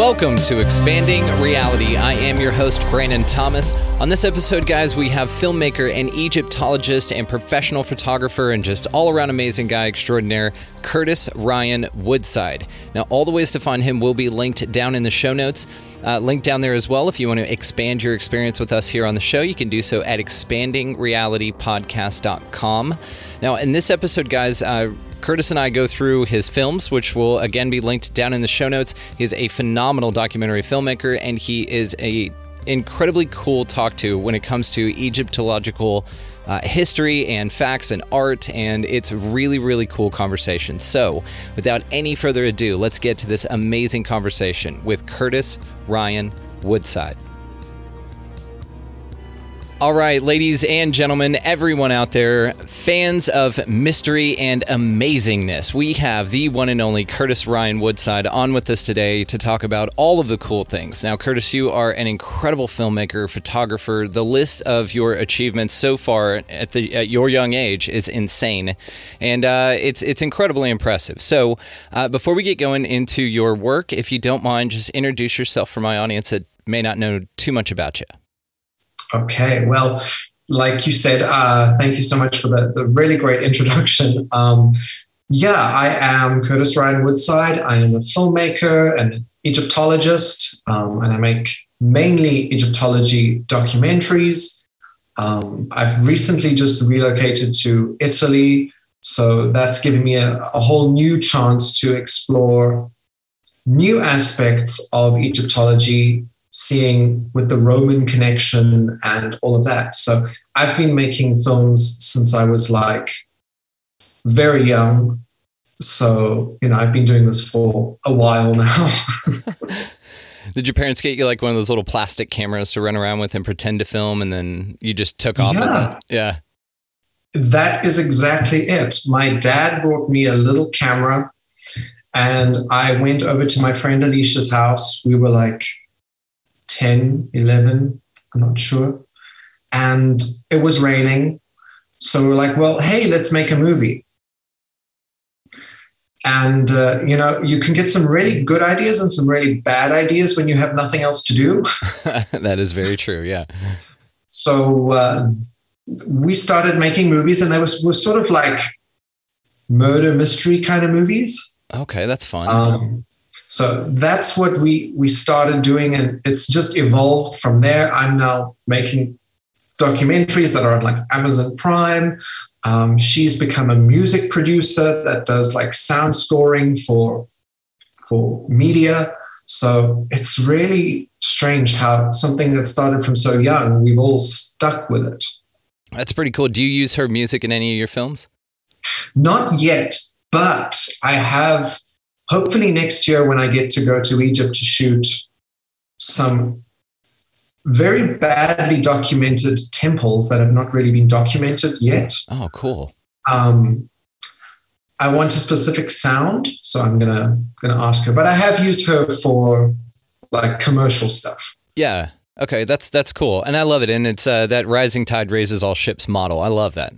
Welcome to Expanding Reality. I am your host, Brandon Thomas. On this episode, guys, we have filmmaker and Egyptologist and professional photographer and just all-around amazing guy extraordinaire, Curtis Ryan Woodside. Now, all the ways to find him will be linked down in the show notes. Linked down there as well. If you want to expand your experience with us here on the show, you can do so at expandingrealitypodcast.com. Now, in this episode, guys, Curtis and I go through his films, which will again be linked down in the show notes. He's a phenomenal documentary filmmaker, and he is a incredibly cool talk to when it comes to Egyptological history and facts and art, and it's really, really cool conversation. So without any further ado, let's get to this amazing conversation with Curtis Ryan Woodside. All right, ladies and gentlemen, everyone out there, fans of mystery and amazingness, we have the one and only Curtis Ryan Woodside on with us today to talk about all of the cool things. Now, Curtis, you are an incredible filmmaker, photographer. The list of your achievements so far at your young age is insane, and it's incredibly impressive. So before we get going into your work, if you don't mind, just introduce yourself for my audience that may not know too much about you. Okay, well, like you said, thank you so much for the really great introduction. I am Curtis Ryan Woodside. I am a filmmaker and Egyptologist, and I make mainly Egyptology documentaries. I've recently just relocated to Italy, so that's given me a whole new chance to explore new aspects of Egyptology, seeing with the Roman connection and all of that. So I've been making films since I was very young. So, I've been doing this for a while now. Did your parents get you one of those little plastic cameras to run around with and pretend to film, and then you just took off with it? Yeah. That is exactly it. My dad brought me a little camera, and I went over to my friend Alicia's house. We were 10, 11, I'm not sure. And it was raining. So we were hey, let's make a movie. And, you can get some really good ideas and some really bad ideas when you have nothing else to do. That is very true, yeah. So we started making movies, and they were sort of murder mystery kind of movies. Okay, that's fun. So that's what we started doing, and it's just evolved from there. I'm now making documentaries that are on Amazon Prime. She's become a music producer that does sound scoring for media. So it's really strange how something that started from so young, we've all stuck with it. That's pretty cool. Do you use her music in any of your films? Not yet, but I have. Hopefully next year when I get to go to Egypt to shoot some very badly documented temples that have not really been documented yet. Oh, cool. I want a specific sound, so I'm going to ask her. But I have used her for commercial stuff. Yeah. Okay, that's cool, and I love it, and it's that rising tide raises all ships model. I love that.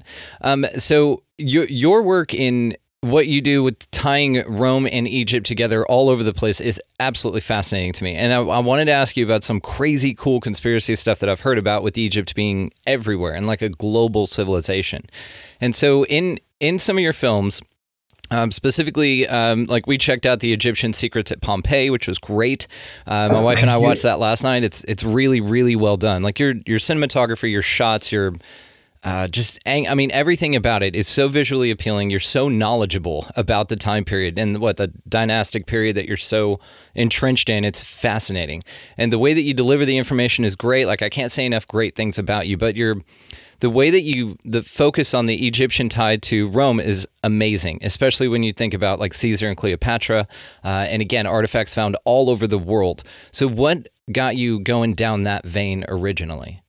So your work in what you do with tying Rome and Egypt together all over the place is absolutely fascinating to me, and I wanted to ask you about some crazy cool conspiracy stuff that I've heard about with Egypt being everywhere and like a global civilization. And so in some of your films, specifically, like we checked out the Egyptian Secrets at Pompeii, which was great. My wife and I watched that last night. It's really, really well done. Like your cinematography, your shots, your everything about it is so visually appealing. You're so knowledgeable about the time period and the dynastic period that you're so entrenched in. It's fascinating. And the way that you deliver the information is great. Like I can't say enough great things about you, but the way that the focus on the Egyptian tie to Rome is amazing, especially when you think about like Caesar and Cleopatra, and again, artifacts found all over the world. So what got you going down that vein originally?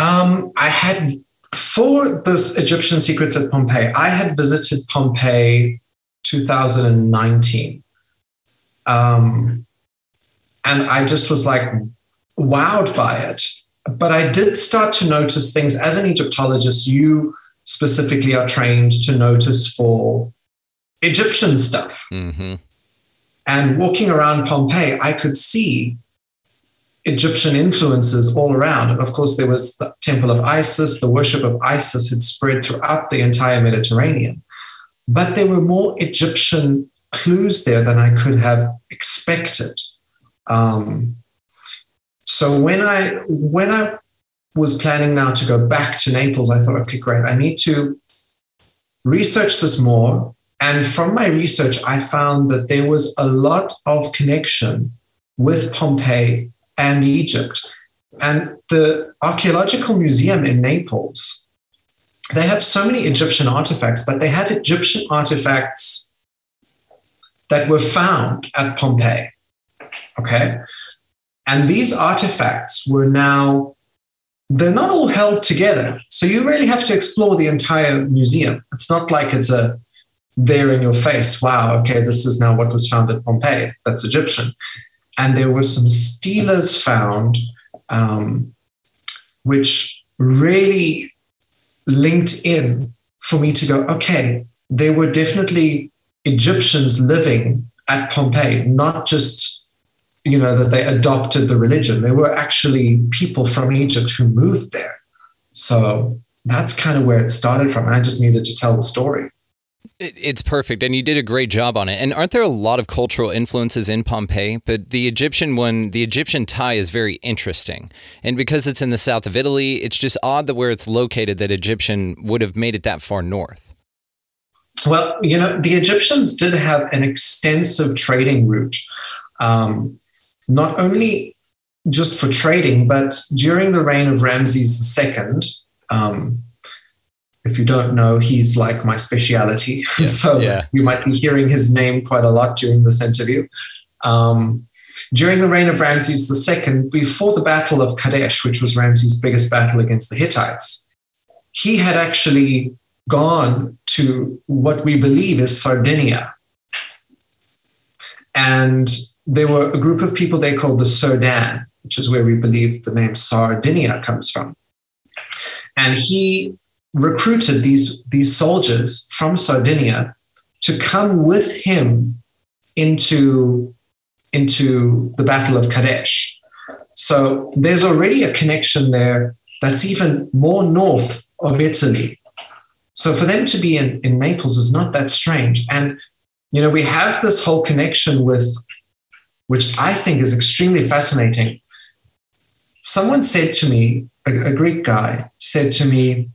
I had, for this Egyptian Secrets at Pompeii, I had visited Pompeii 2019. And I just was like wowed by it. But I did start to notice things. As an Egyptologist, you specifically are trained to notice for Egyptian stuff. Mm-hmm. And walking around Pompeii, I could see Egyptian influences all around. And of course, there was the Temple of Isis. The worship of Isis had spread throughout the entire Mediterranean. But there were more Egyptian clues there than I could have expected. So when I was planning now to go back to Naples, I thought, okay, great, I need to research this more. And from my research, I found that there was a lot of connection with Pompeii and Egypt. And the archaeological museum in Naples, they have so many Egyptian artifacts, but they have Egyptian artifacts that were found at Pompeii, okay? And these artifacts they're not all held together. So you really have to explore the entire museum. It's not like it's there in your face, wow, okay, this is now what was found at Pompeii, that's Egyptian. And there were some steles found, which really linked in for me to go, okay, there were definitely Egyptians living at Pompeii, not just that they adopted the religion. There were actually people from Egypt who moved there. So that's kind of where it started from. I just needed to tell the story. It's perfect, and you did a great job on it. And aren't there a lot of cultural influences in Pompeii? But the Egyptian tie is very interesting. And because it's in the south of Italy, it's just odd that where it's located that Egyptian would have made it that far north. Well, the Egyptians did have an extensive trading route. Not only just for trading, but during the reign of Ramses II, if you don't know, he's like my speciality. Yeah, so you might be hearing his name quite a lot during this interview. During the reign of Ramses II, before the Battle of Kadesh, which was Ramses' biggest battle against the Hittites, he had actually gone to what we believe is Sardinia. And there were a group of people there called the Sudan, which is where we believe the name Sardinia comes from. And he recruited these soldiers from Sardinia to come with him into the Battle of Kadesh. So there's already a connection there that's even more north of Italy. So for them to be in Naples is not that strange. And, we have this whole connection with, which I think is extremely fascinating. Someone said to me, a Greek guy said to me,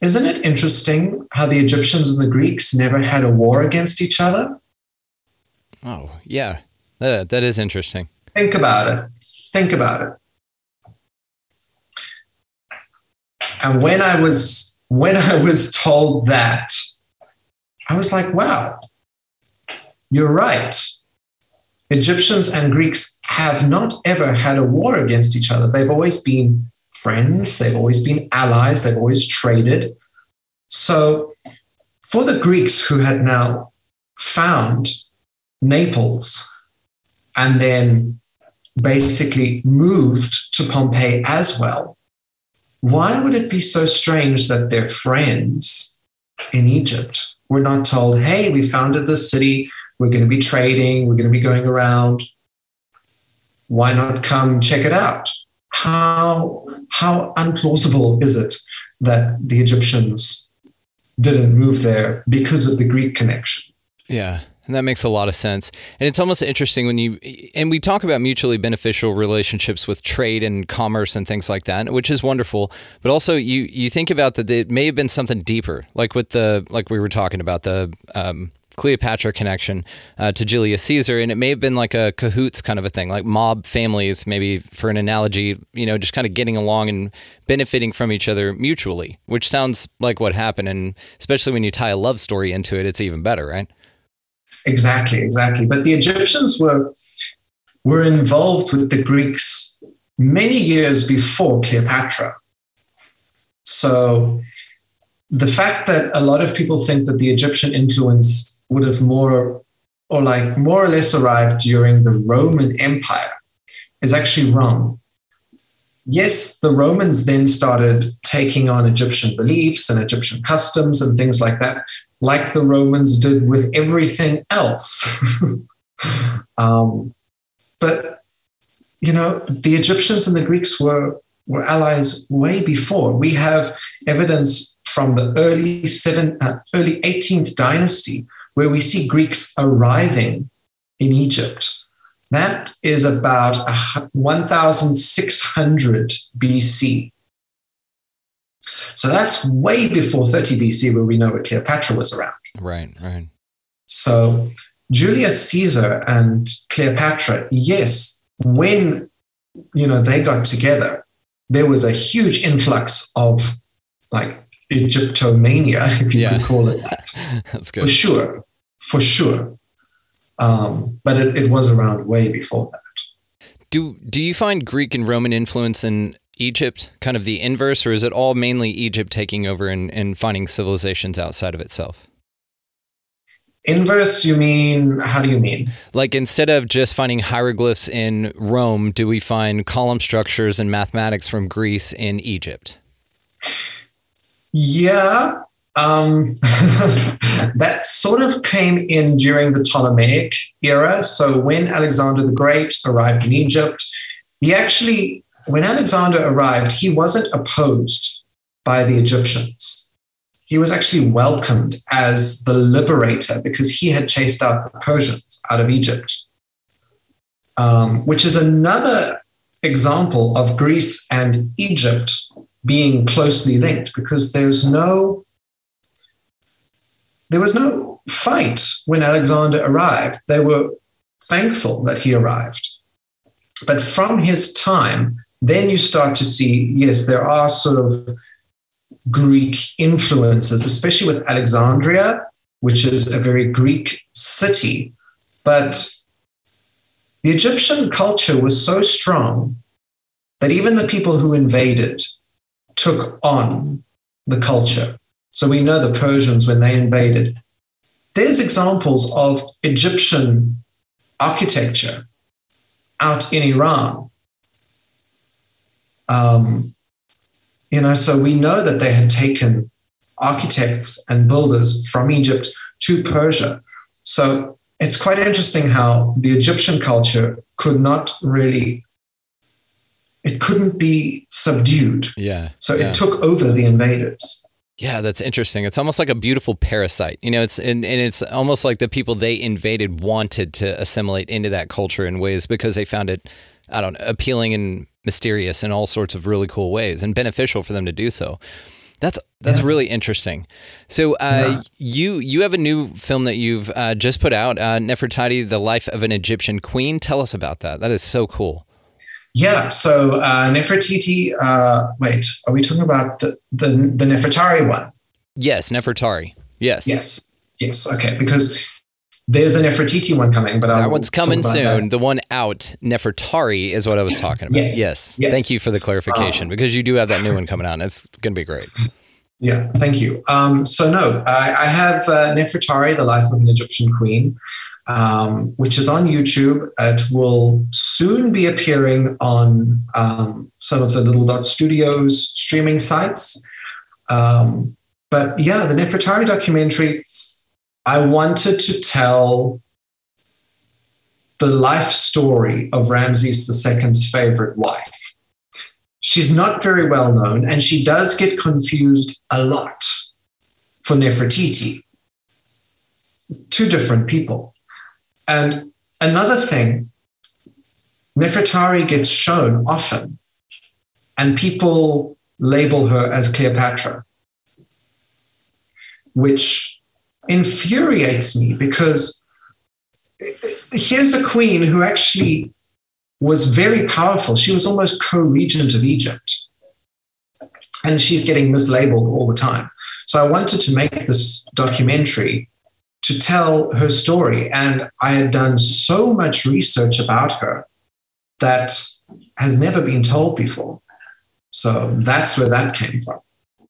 isn't it interesting how the Egyptians and the Greeks never had a war against each other? Oh, yeah, that is interesting. Think about it. And when I was told that, I was like, wow, you're right. Egyptians and Greeks have not ever had a war against each other. They've always been friends. They've always been allies. They've always traded. So for the Greeks who had now found Naples and then basically moved to Pompeii as well, why would it be so strange that their friends in Egypt were not told, hey, we founded this city, we're going to be trading, we're going to be going around, why not come check it out? How unplausible is it that the Egyptians didn't move there because of the Greek connection? Yeah. And that makes a lot of sense. And it's almost interesting when we talk about mutually beneficial relationships with trade and commerce and things like that, which is wonderful. But also you think about that it may have been something deeper, like we were talking about the Cleopatra connection to Julius Caesar. And it may have been like a cahoots kind of a thing, like mob families, maybe for an analogy, just kind of getting along and benefiting from each other mutually, which sounds like what happened. And especially when you tie a love story into it, it's even better, right? Exactly. But the Egyptians were involved with the Greeks many years before Cleopatra. So the fact that a lot of people think that the Egyptian influence would have more or less arrived during the Roman Empire is actually wrong. Yes, the Romans then started taking on Egyptian beliefs and Egyptian customs and things like that, like the Romans did with everything else. But the Egyptians and the Greeks were allies way before. We have evidence from the early 18th dynasty where we see Greeks arriving in Egypt. That is about 1600 BC. So that's way before 30 BC where we know that Cleopatra was around. Right. So Julius Caesar and Cleopatra, yes, when they got together, there was a huge influx of Egyptomania, if you could call it that. That's good. For sure. But it was around way before that. Do you find Greek and Roman influence in Egypt kind of the inverse, or is it all mainly Egypt taking over and finding civilizations outside of itself? Inverse, you mean? How do you mean? Like, instead of just finding hieroglyphs in Rome, do we find column structures and mathematics from Greece in Egypt? Yeah. That sort of came in during the Ptolemaic era. So when Alexander the Great arrived in Egypt, when Alexander arrived, he wasn't opposed by the Egyptians. He was actually welcomed as the liberator because he had chased out the Persians out of Egypt, which is another example of Greece and Egypt being closely linked, because there was no fight when Alexander arrived. They were thankful that he arrived. But from his time, then you start to see, yes, there are sort of Greek influences, especially with Alexandria, which is a very Greek city. But the Egyptian culture was so strong that even the people who invaded took on the culture. So we know the Persians, when they invaded, there's examples of Egyptian architecture out in Iran. So we know that they had taken architects and builders from Egypt to Persia. So it's quite interesting how the Egyptian culture couldn't be subdued. Yeah. So it took over the invaders. Yeah, that's interesting. It's almost like a beautiful parasite. It's almost like the people they invaded wanted to assimilate into that culture in ways because they found it, I don't know, appealing and mysterious in all sorts of really cool ways and beneficial for them to do so. That's really interesting. So you have a new film that you've just put out, Nefertiti, The Life of an Egyptian Queen. Tell us about that. That is so cool. Yeah, so Nefertiti, wait, are we talking about the Nefertari one? Yes, Nefertari, yes. Yes, okay, because there's a Nefertiti one coming. But that one's coming soon. That. The one out, Nefertari, is what I was talking about. Yes. Thank you for the clarification, because you do have that new one coming out. It's going to be great. Yeah, thank you. I have Nefertari, The Life of an Egyptian Queen. which is on YouTube. It will soon be appearing on some of the Little Dot Studios streaming sites. But yeah, the Nefertari documentary, I wanted to tell the life story of Ramses II's favorite wife. She's not very well known, and she does get confused a lot for Nefertiti. Two different people. And another thing, Nefertari gets shown often, and people label her as Cleopatra, which infuriates me, because here's a queen who actually was very powerful. She was almost co-regent of Egypt, and she's getting mislabeled all the time. So I wanted to make this documentary to tell her story. And I had done so much research about her that has never been told before. So that's where that came from.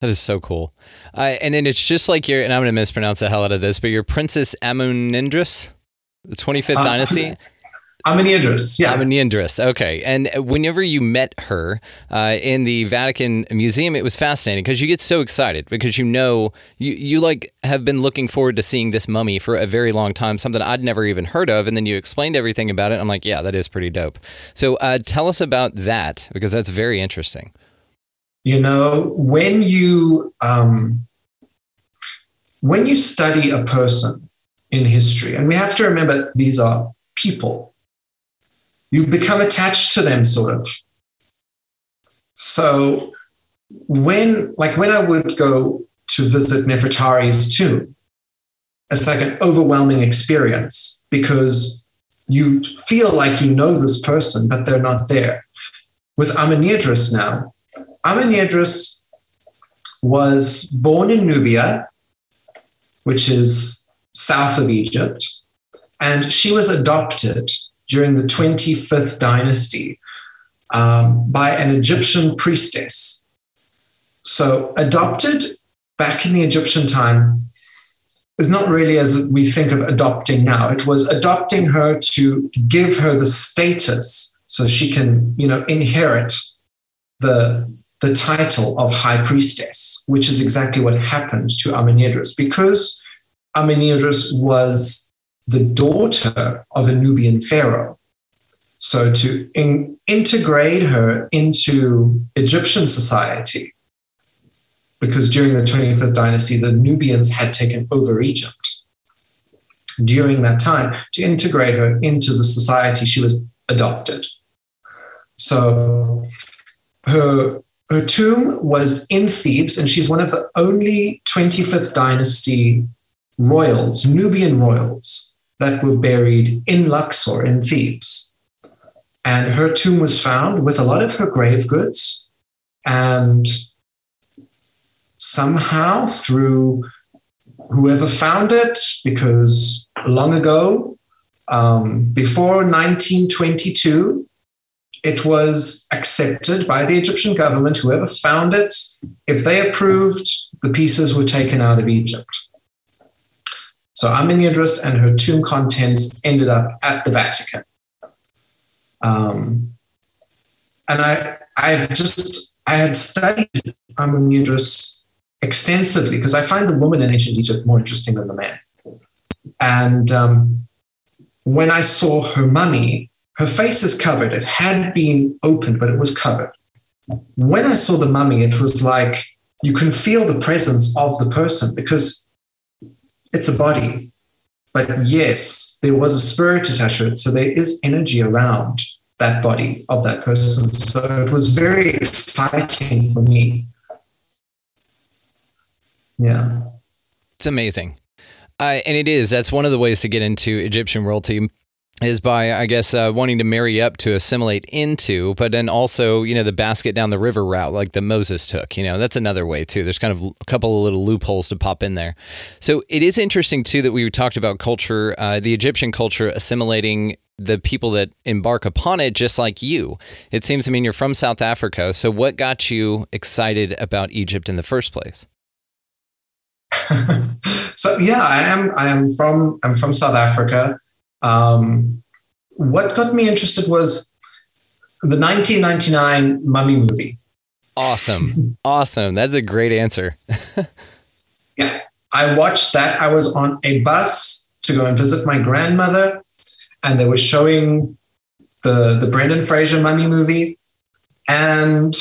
That is so cool. And then it's just like your, and I'm going to mispronounce the hell out of this, but your Princess Amenirdis, the 25th dynasty? Amenirdis, yeah. Amenirdis, okay. And whenever you met her in the Vatican Museum, it was fascinating because you get so excited because you know you like have been looking forward to seeing this mummy for a very long time, something I'd never even heard of, and then you explained everything about it. I'm like, yeah, that is pretty dope. So tell us about that, because that's very interesting. You know, when you study a person in history, and we have to remember these are people, you become attached to them, sort of. So when I would go to visit Nefertari's tomb, it's like an overwhelming experience because you feel like you know this person, but they're not there. With Amenirdis now, Amenirdis was born in Nubia, which is south of Egypt, and she was adopted during the 25th dynasty by an Egyptian priestess. So adopted back in the Egyptian time is not really as we think of adopting now. It was adopting her to give her the status so she can, you know, inherit the title of high priestess, which is exactly what happened to Amenirdis, because Amenirdis was the daughter of a Nubian pharaoh. So to integrate her into Egyptian society, because during the 25th dynasty, the Nubians had taken over Egypt. During that time, to integrate her into the society, she was adopted. So her tomb was in Thebes, and she's one of the only 25th dynasty royals, Nubian royals, that were buried in Luxor in Thebes. And her tomb was found with a lot of her grave goods. And somehow through whoever found it, because long ago, before 1922, it was accepted by the Egyptian government. Whoever found it, if they approved, the pieces were taken out of Egypt. So Amenirdis and her tomb contents ended up at the Vatican. And I had studied Amenirdis extensively because I find the woman in ancient Egypt more interesting than the man. And when I saw her mummy, her face is covered. It had been opened, but it was covered. When I saw the mummy, it was like you can feel the presence of the person because it's a body, but yes, there was a spirit attached to it. So there is energy around that body of that person. So it was very exciting for me. Yeah. It's amazing. And it is. That's one of the ways to get into Egyptian royalty is by, I guess, wanting to marry up to assimilate into, but then also, you know, the basket down the river route like the Moses took, you know, that's another way too. There's kind of a couple of little loopholes to pop in there. So it is interesting too that we talked about culture, the Egyptian culture assimilating the people that embark upon it, just like you. It seems to me you're from South Africa. So what got you excited about Egypt in the first place? So yeah, I'm from South Africa. What got me interested was the 1999 Mummy movie. Awesome. Awesome. That's a great answer. Yeah. I watched that. I was on a bus to go and visit my grandmother, and they were showing the Brendan Fraser Mummy movie. And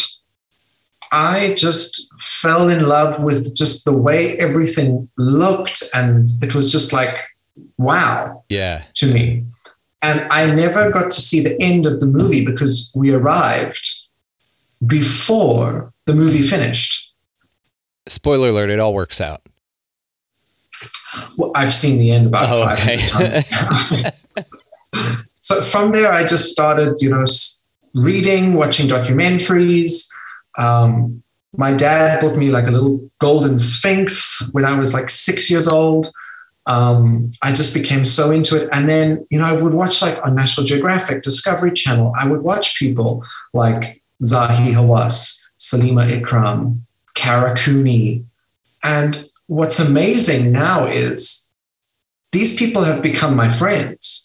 I just fell in love with just the way everything looked. And it was just like, wow, yeah, to me. And I never got to see the end of the movie because we arrived before the movie finished. Spoiler alert, it all works out. Well, I've seen the end about 500 times. So from there, I just started, reading, watching documentaries. My dad bought me like a little golden sphinx when I was like 6 years old. I just became so into it. And then, I would watch like on National Geographic, Discovery Channel, I would watch people like Zahi Hawass, Salima Ikram, Kara Cooney. And what's amazing now is these people have become my friends.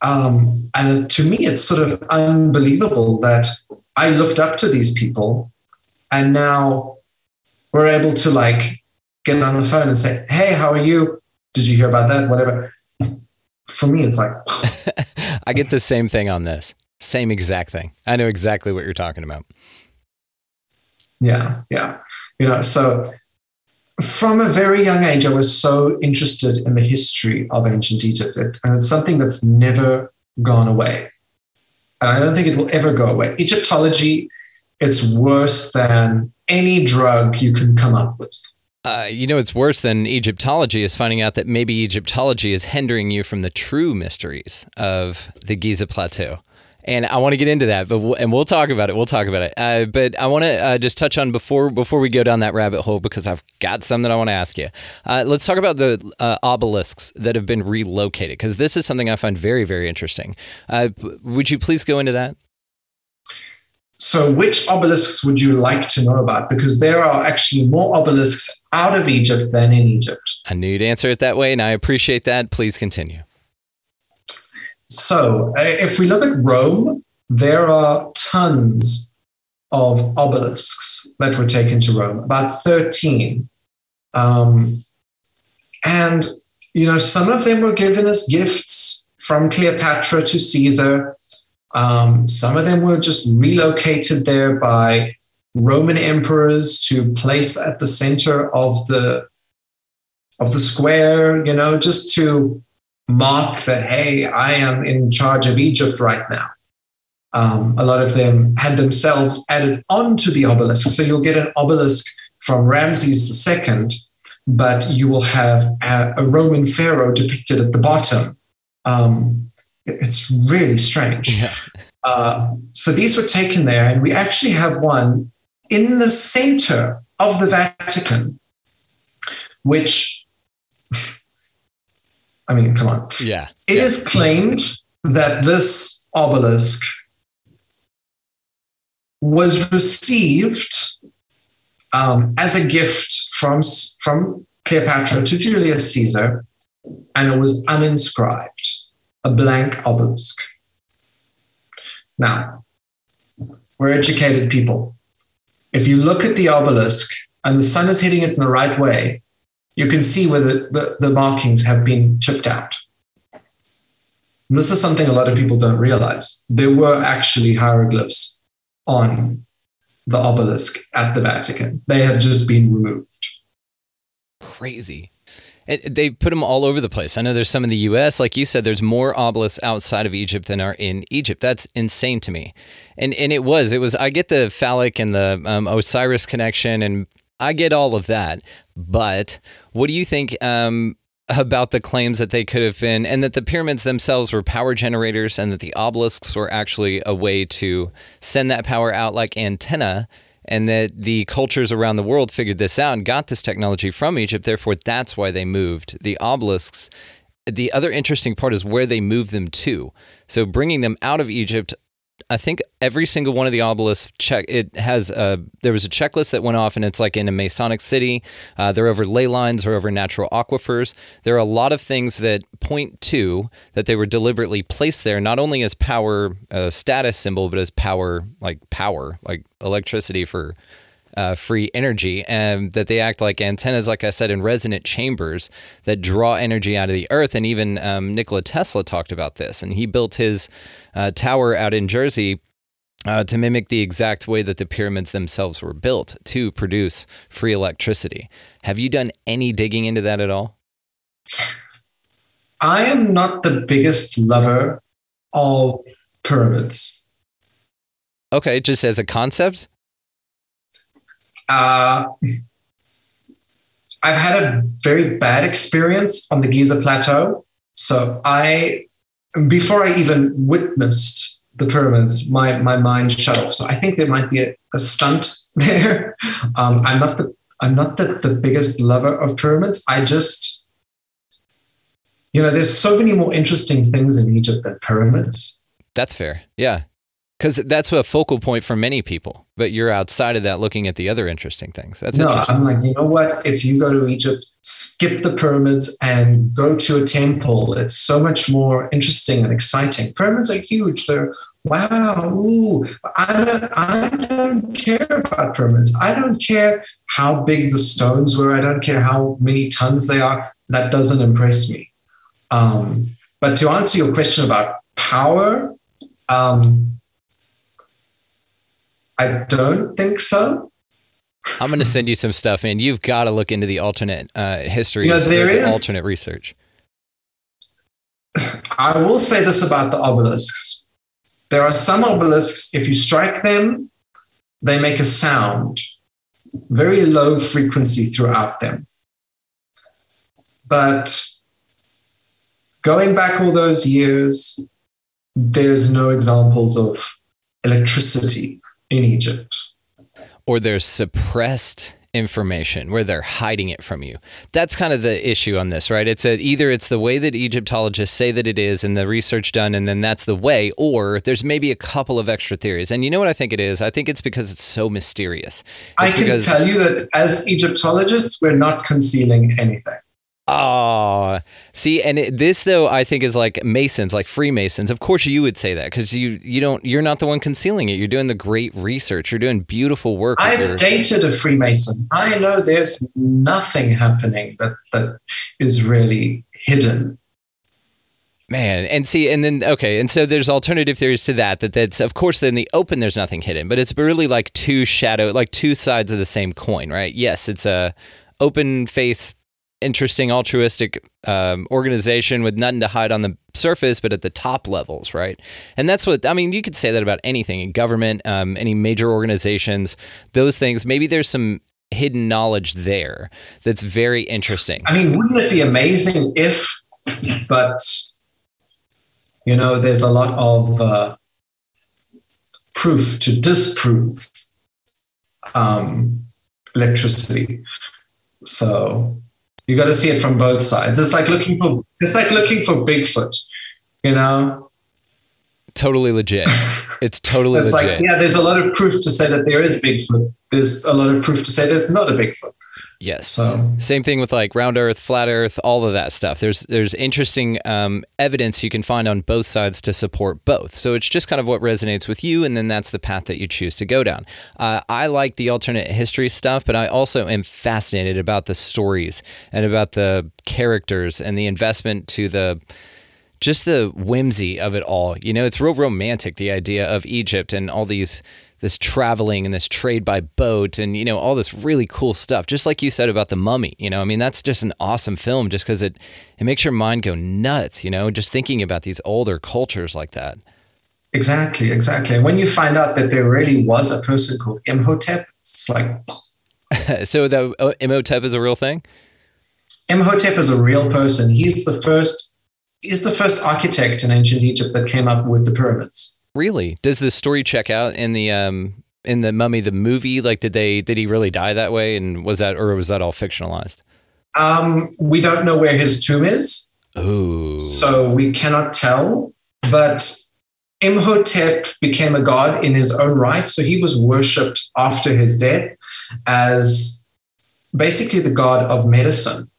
And to me, it's sort of unbelievable that I looked up to these people and now we're able to like get on the phone and say, hey, how are you? Did you hear about that? Whatever. For me, it's like... I get the same thing on this. Same exact thing. I know exactly what you're talking about. Yeah, yeah. So from a very young age, I was so interested in the history of ancient Egypt. And it's something that's never gone away. And I don't think it will ever go away. Egyptology, it's worse than any drug you can come up with. It's worse than Egyptology is finding out that maybe Egyptology is hindering you from the true mysteries of the Giza Plateau. And I want to get into that, and we'll talk about it. But I want to just touch on before we go down that rabbit hole, because I've got some that I want to ask you. Let's talk about the obelisks that have been relocated, because this is something I find very, very interesting. Would you please go into that? So which obelisks would you like to know about? Because there are actually more obelisks out of Egypt than in Egypt. I knew you'd answer it that way, and I appreciate that. Please continue. So if we look at Rome, there are tons of obelisks that were taken to Rome, about 13. Some of them were given as gifts from Cleopatra to Caesar. Some of them were just relocated there by Roman emperors to place at the center of the square, just to mark that, hey, I am in charge of Egypt right now. A lot of them had themselves added onto the obelisk. So you'll get an obelisk from Ramses II, but you will have a Roman pharaoh depicted at the bottom. It's really strange. Yeah. So these were taken there, and we actually have one in the center of the Vatican, which... I mean, come on. Yeah. It is claimed that this obelisk was received as a gift from Cleopatra to Julius Caesar, and it was uninscribed, a blank obelisk. Now, we're educated people. If you look at the obelisk and the sun is hitting it in the right way, you can see where the markings have been chipped out. This is something a lot of people don't realize. There were actually hieroglyphs on the obelisk at the Vatican. They have just been removed. Crazy. They put them all over the place. I know there's some in the U.S. Like you said, there's more obelisks outside of Egypt than are in Egypt. That's insane to me. And it was. I get the phallic and the Osiris connection, and I get all of that. But what do you think about the claims that they could have been, and that the pyramids themselves were power generators, and that the obelisks were actually a way to send that power out like antenna, and that the cultures around the world figured this out and got this technology from Egypt? Therefore, that's why they moved the obelisks. The other interesting part is where they moved them to. So bringing them out of Egypt I think every single one of the obelisks there was a checklist that went off, and it's like in a Masonic city. They're over ley lines, they're over natural aquifers. There are a lot of things that point to that they were deliberately placed there, not only as power status symbol, but as power, like electricity for free energy, and that they act like antennas, like I said, in resonant chambers that draw energy out of the earth. And even Nikola Tesla talked about this, and he built his tower out in Jersey to mimic the exact way that the pyramids themselves were built to produce free electricity. Have you done any digging into that at all? I am not the biggest lover of pyramids. Okay, just as a concept? I've had a very bad experience on the Giza Plateau. So before I even witnessed the pyramids, my mind shut off. So I think there might be a stunt there. I'm not the biggest lover of pyramids. I just, there's so many more interesting things in Egypt than pyramids. That's fair. Yeah. Because that's a focal point for many people, but you're outside of that looking at the other interesting things. That's interesting. I'm like, you know what? If you go to Egypt, skip the pyramids and go to a temple. It's so much more interesting and exciting. Pyramids are huge. They're wow. Ooh, I don't care about pyramids. I don't care how big the stones were. I don't care how many tons they are. That doesn't impress me. But to answer your question about power, I don't think so. I'm going to send you some stuff, and you've got to look into the alternate history, alternate research. I will say this about the obelisks. There are some obelisks, if you strike them, they make a sound, very low frequency throughout them. But going back all those years, there's no examples of electricity in Egypt. Or there's suppressed information where they're hiding it from you. That's kind of the issue on this, right? It's either it's the way that Egyptologists say that it is and the research done, and then that's the way, or there's maybe a couple of extra theories. And you know what I think it is? I think it's because it's so mysterious. I can tell you that as Egyptologists, we're not concealing anything. Oh, see, and this though I think is like Masons, like Freemasons. Of course, you would say that because you're not the one concealing it. You're doing the great research. You're doing beautiful work. I've dated a Freemason. I know there's nothing happening that is really hidden. Man, and so there's alternative theories to that's of course in the open there's nothing hidden, but it's really like two sides of the same coin, right? Yes, it's a open face. Interesting altruistic organization with nothing to hide on the surface, but at the top levels, right? And that's what I mean. You could say that about anything in government, any major organizations, those things. Maybe there's some hidden knowledge there that's very interesting. I mean, wouldn't it be amazing if? But there's a lot of proof to disprove electricity, so. You got to see it from both sides. It's like looking for Bigfoot, Totally legit. It's totally it's legit. Like, yeah, there's a lot of proof to say that there is Bigfoot. There's a lot of proof to say there's not a Bigfoot. Yes. So. Same thing with like round earth, flat earth, all of that stuff. There's interesting evidence you can find on both sides to support both. So it's just kind of what resonates with you, and then that's the path that you choose to go down. I like the alternate history stuff, but I also am fascinated about the stories and about the characters and the investment to the... just the whimsy of it all. It's real romantic, the idea of Egypt and all this traveling and this trade by boat and, all this really cool stuff. Just like you said about The Mummy, that's just an awesome film just because it makes your mind go nuts, just thinking about these older cultures like that. Exactly, exactly. And when you find out that there really was a person called Imhotep, it's like... So Imhotep is a real thing? Imhotep is a real person. He's the first architect in ancient Egypt that came up with the pyramids. Really? Does the story check out in the Mummy, the movie? Like, did he really die that way, and was that all fictionalized? We don't know where his tomb is. Ooh. So we cannot tell. But Imhotep became a god in his own right, so he was worshipped after his death as basically the god of medicine,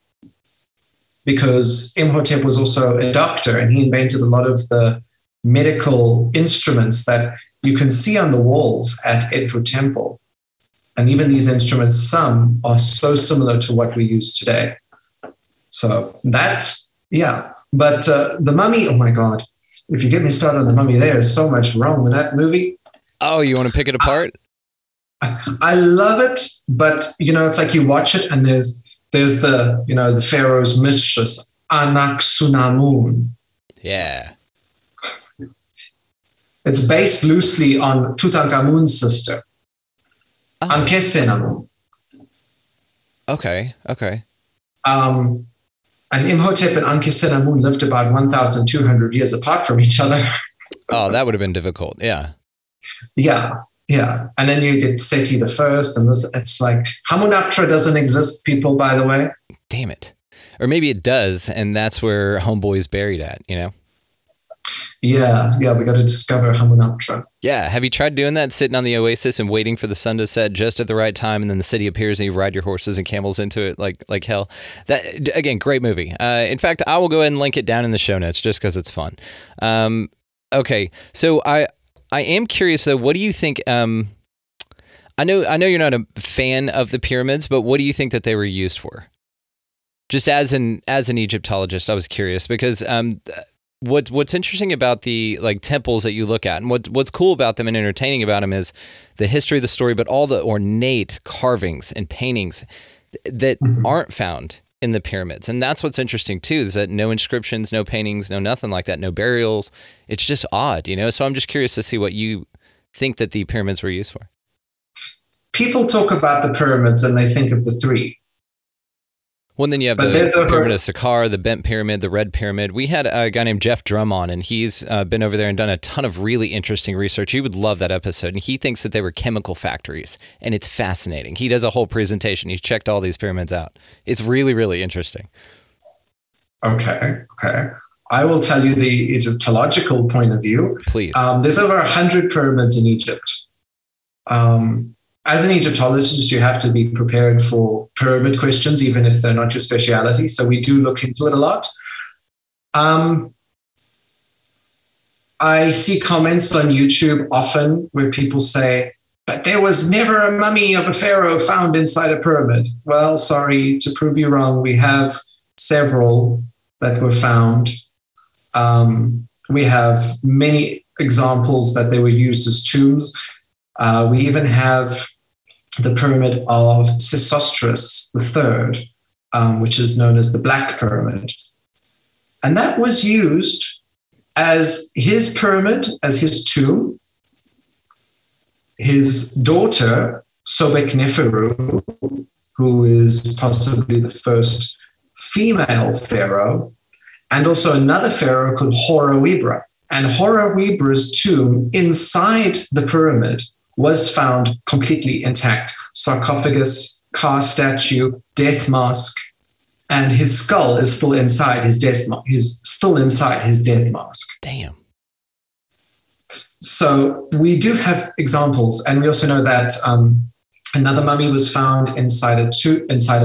because Imhotep was also a doctor, and he invented a lot of the medical instruments that you can see on the walls at Edfu Temple. And even these instruments, some, are so similar to what we use today. So that, yeah. But The Mummy, oh my God. If you get me started on The Mummy, there is so much wrong with that movie. Oh, you want to pick it apart? I love it, but, you know, it's like you watch it and there's the, you know, the Pharaoh's mistress, Ankhesenamun. Yeah. It's based loosely on Tutankhamun's sister, Ankhesenamun. Okay, okay. And Imhotep and Ankhesenamun lived about 1,200 years apart from each other. Oh, that would have been difficult. Yeah. Yeah. Yeah. And then you get Seti the First, and this, it's like, Hamunaptra doesn't exist, people, by the way. Damn it. Or maybe it does, and that's where Homeboy is buried at, you know? Yeah. Yeah. We got to discover Hamunaptra. Yeah. Have you tried doing that? Sitting on the oasis and waiting for the sun to set just at the right time, and then the city appears and you ride your horses and camels into it like hell. That, again, great movie. In fact, I will go ahead and link it down in the show notes just because it's fun. Okay. So I am curious though, what do you think, I know you're not a fan of the pyramids, but what do you think that they were used for? Just as an Egyptologist, I was curious because, What's interesting about the like temples that you look at, and what's cool about them and entertaining about them is the history of the story, but all the ornate carvings and paintings that aren't found in the pyramids. And that's what's interesting too, is that no inscriptions, no paintings, no nothing like that, no burials. It's just odd, you know? So I'm just curious to see what you think that the pyramids were used for. People talk about the pyramids and they think of the three. Well, and then you have the Pyramid of Saqqara, the Bent Pyramid, the Red Pyramid. We had a guy named Jeff Drum on, and he's been over there and done a ton of really interesting research. You would love that episode. And he thinks that they were chemical factories, and it's fascinating. He does a whole presentation. He's checked all these pyramids out. It's really, really interesting. Okay, okay. I will tell you the Egyptological point of view. Please. There's over 100 pyramids in Egypt. As an Egyptologist, you have to be prepared for pyramid questions, even if they're not your speciality. So we do look into it a lot. I see comments on YouTube often where people say, but there was never a mummy of a pharaoh found inside a pyramid. Well, sorry to prove you wrong. We have several that were found. We have many examples that they were used as tombs. We even have the pyramid of Sesostris III, which is known as the Black Pyramid. And that was used as his pyramid, as his tomb. His daughter, Sobek Neferu, who is possibly the first female pharaoh, and also another pharaoh called Horawibra. And Horawibra's tomb inside the pyramid was found completely intact. Sarcophagus, car statue, death mask, and his skull is still inside his death mask. Damn. So we do have examples, and we also know that another mummy was found inside a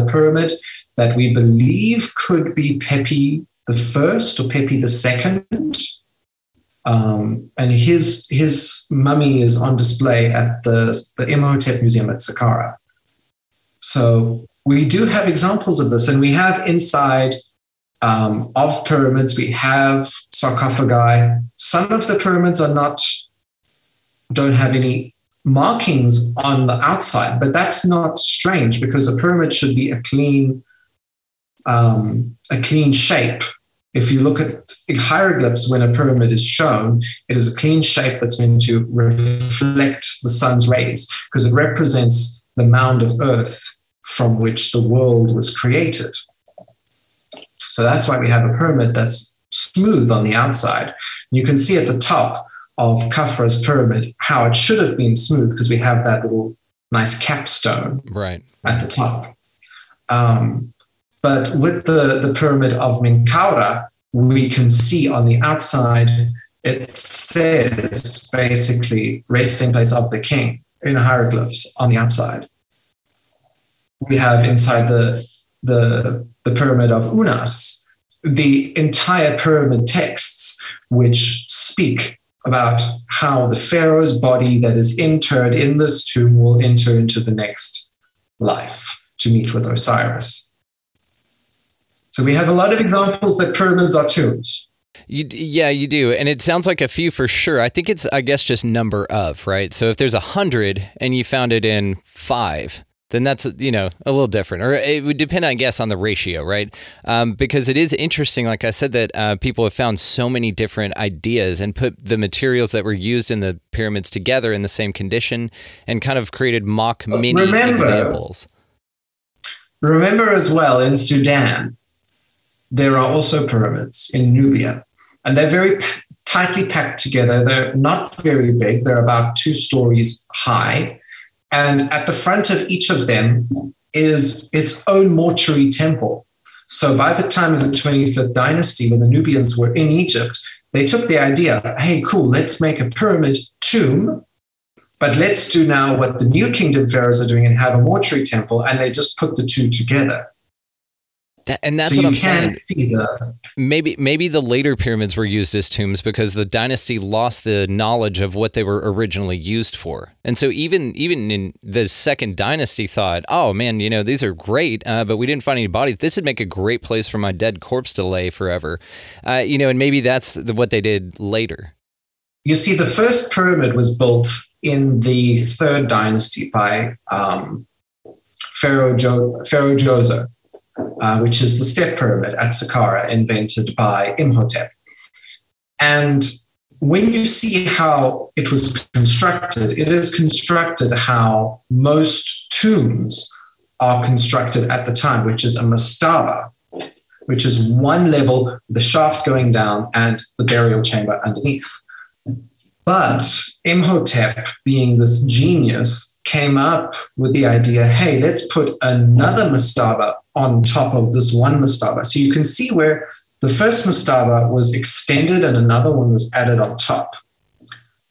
pyramid that we believe could be Pepi the First or Pepi the Second. And his mummy is on display at the Imhotep Museum at Saqqara. So we do have examples of this, and we have inside of pyramids, we have sarcophagi. Some of the pyramids don't have any markings on the outside, but that's not strange because a pyramid should be a clean shape. If you look at hieroglyphs, when a pyramid is shown, it is a clean shape that's meant to reflect the sun's rays because it represents the mound of earth from which the world was created. So that's why we have a pyramid that's smooth on the outside. You can see at the top of Khafra's pyramid how it should have been smooth because we have that little nice capstone right at the top. But with the pyramid of Menkaura, we can see on the outside It says basically resting place of the king in hieroglyphs on the outside. We have inside the pyramid of Unas, the entire pyramid texts which speak about how the pharaoh's body that is interred in this tomb will enter into the next life to meet with Osiris. So we have a lot of examples that pyramids are tombs. You do. And it sounds like a few for sure. I think it's, I guess, just number of, right? So if there's 100 and you found it in 5, then that's, you know, a little different. Or it would depend, I guess, on the ratio, right? Because it is interesting, like I said, that people have found so many different ideas and put the materials that were used in the pyramids together in the same condition and kind of created mock mini examples. Remember as well, in Sudan, there are also pyramids in Nubia, and they're very tightly packed together. They're not very big. They're about 2 stories high. And at the front of each of them is its own mortuary temple. So by the time of the 25th dynasty, when the Nubians were in Egypt, they took the idea, hey, cool, let's make a pyramid tomb, but let's do now what the New Kingdom pharaohs are doing and have a mortuary temple, and they just put the two together. That's what I'm saying. See that. Maybe the later pyramids were used as tombs because the dynasty lost the knowledge of what they were originally used for. And so even in the second dynasty thought, oh man, you know, these are great, but we didn't find any bodies. This would make a great place for my dead corpse to lay forever. You know, and maybe that's what they did later. You see, the first pyramid was built in the third dynasty by Pharaoh Djoser. Which is the step pyramid at Saqqara, invented by Imhotep. And when you see how it was constructed, it is constructed how most tombs are constructed at the time, which is a mastaba, which is one level, the shaft going down, and the burial chamber underneath. But Imhotep, being this genius, came up with the idea, hey, let's put another mastaba on top of this one mastaba. So you can see where the first mastaba was extended and another one was added on top.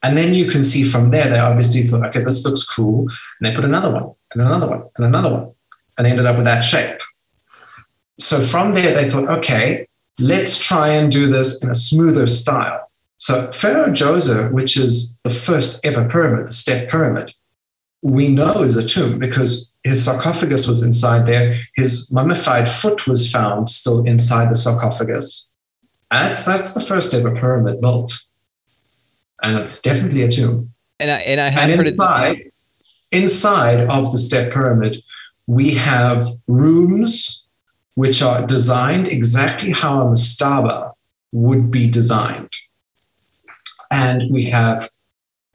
And then you can see from there, they obviously thought, okay, this looks cool. And they put another one and another one and another one. And they ended up with that shape. So from there, they thought, okay, let's try and do this in a smoother style. So Pharaoh Djoser, which is the first ever pyramid, the step pyramid, we know is a tomb because his sarcophagus was inside there. His mummified foot was found still inside the sarcophagus. That's the first ever pyramid built. And it's definitely a tomb. And I have heard inside of the step pyramid, we have rooms which are designed exactly how a mastaba would be designed. And we have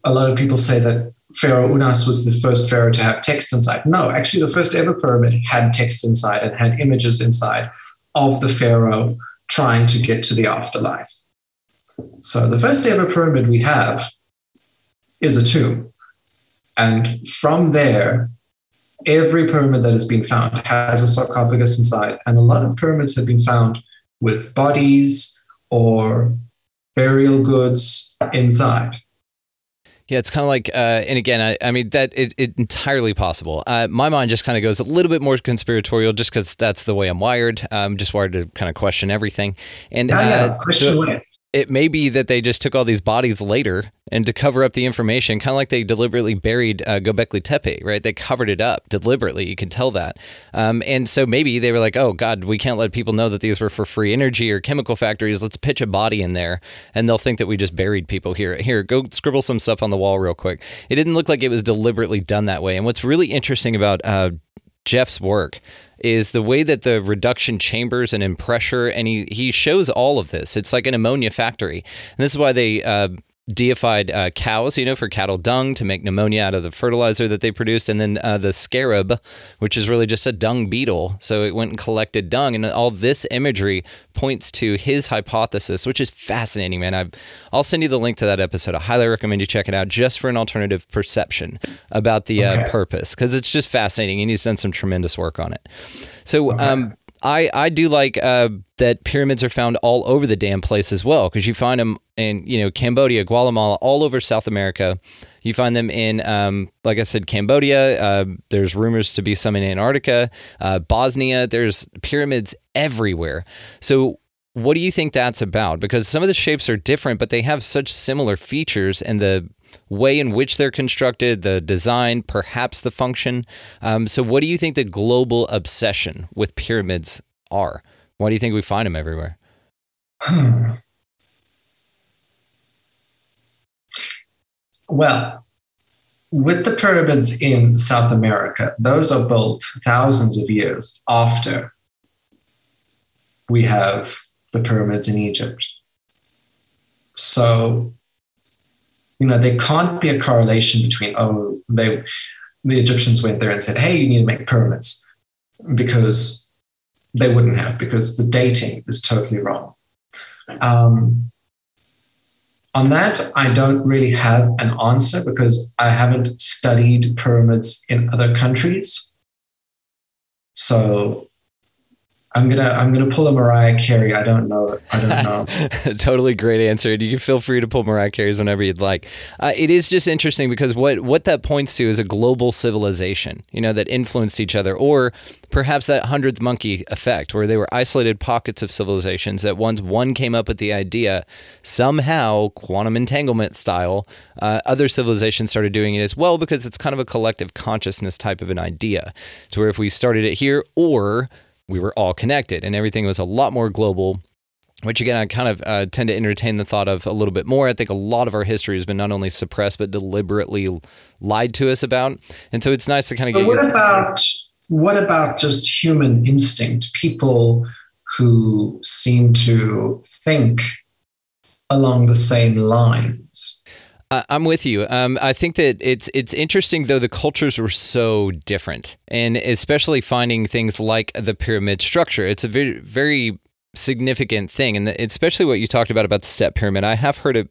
a lot of people say that Pharaoh Unas was the first pharaoh to have text inside. No, actually the first ever pyramid had text inside and had images inside of the pharaoh trying to get to the afterlife. So the first ever pyramid we have is a tomb. And from there, every pyramid that has been found has a sarcophagus inside. And a lot of pyramids have been found with bodies or burial goods inside. Yeah, it's kind of like, and again, I mean, that it's entirely possible. My mind just kind of goes a little bit more conspiratorial just because that's the way I'm wired. I'm just wired to kind of question everything. And it may be that they just took all these bodies later and to cover up the information, kind of like they deliberately buried Göbekli Tepe, right? They covered it up deliberately. You can tell that. And so maybe they were like, oh, God, we can't let people know that these were for free energy or chemical factories. Let's pitch a body in there. And they'll think that we just buried people here. Here, go scribble some stuff on the wall real quick. It didn't look like it was deliberately done that way. And what's really interesting about Jeff's work is the way that the reduction chambers and in pressure, and he shows all of this. It's like an ammonia factory. And this is why they deified cows, you know, for cattle dung to make pneumonia out of the fertilizer that they produced. And then the scarab, which is really just a dung beetle. So it went and collected dung. And all this imagery points to his hypothesis, which is fascinating, man. I'll send you the link to that episode. I highly recommend you check it out just for an alternative perception about the purpose, because it's just fascinating. And he's done some tremendous work on it. So I do like that pyramids are found all over the damn place as well, because you find them in, you know, Cambodia, Guatemala, all over South America. You find them in, like I said, Cambodia. There's rumors to be some in Antarctica, Bosnia. There's pyramids everywhere. So what do you think that's about? Because some of the shapes are different, but they have such similar features, and the way in which they're constructed, the design, perhaps the function. So what do you think the global obsession with pyramids are? Why do you think we find them everywhere? Well, with the pyramids in South America, those are built thousands of years after we have the pyramids in Egypt. So, you know, there can't be a correlation between, oh, the Egyptians went there and said, hey, you need to make pyramids, because they wouldn't have, because the dating is totally wrong. On that, I don't really have an answer, because I haven't studied pyramids in other countries. So I'm gonna pull a Mariah Carey. I don't know. Totally great answer. You can feel free to pull Mariah Carey's whenever you'd like. It is just interesting, because what that points to is a global civilization, you know, that influenced each other, or perhaps that 100th monkey effect, where they were isolated pockets of civilizations that once one came up with the idea, somehow quantum entanglement style, other civilizations started doing it as well, because it's kind of a collective consciousness type of an idea, to where if we started it here, or we were all connected, and everything was a lot more global, which, again, I kind of tend to entertain the thought of a little bit more. I think a lot of our history has been not only suppressed, but deliberately lied to us about. And so it's nice to kind of get... But what about just human instinct? People who seem to think along the same lines. I'm with you. I think that it's interesting, though, the cultures were so different, and especially finding things like the pyramid structure. It's a very, very significant thing, and especially what you talked about the step pyramid. I have heard it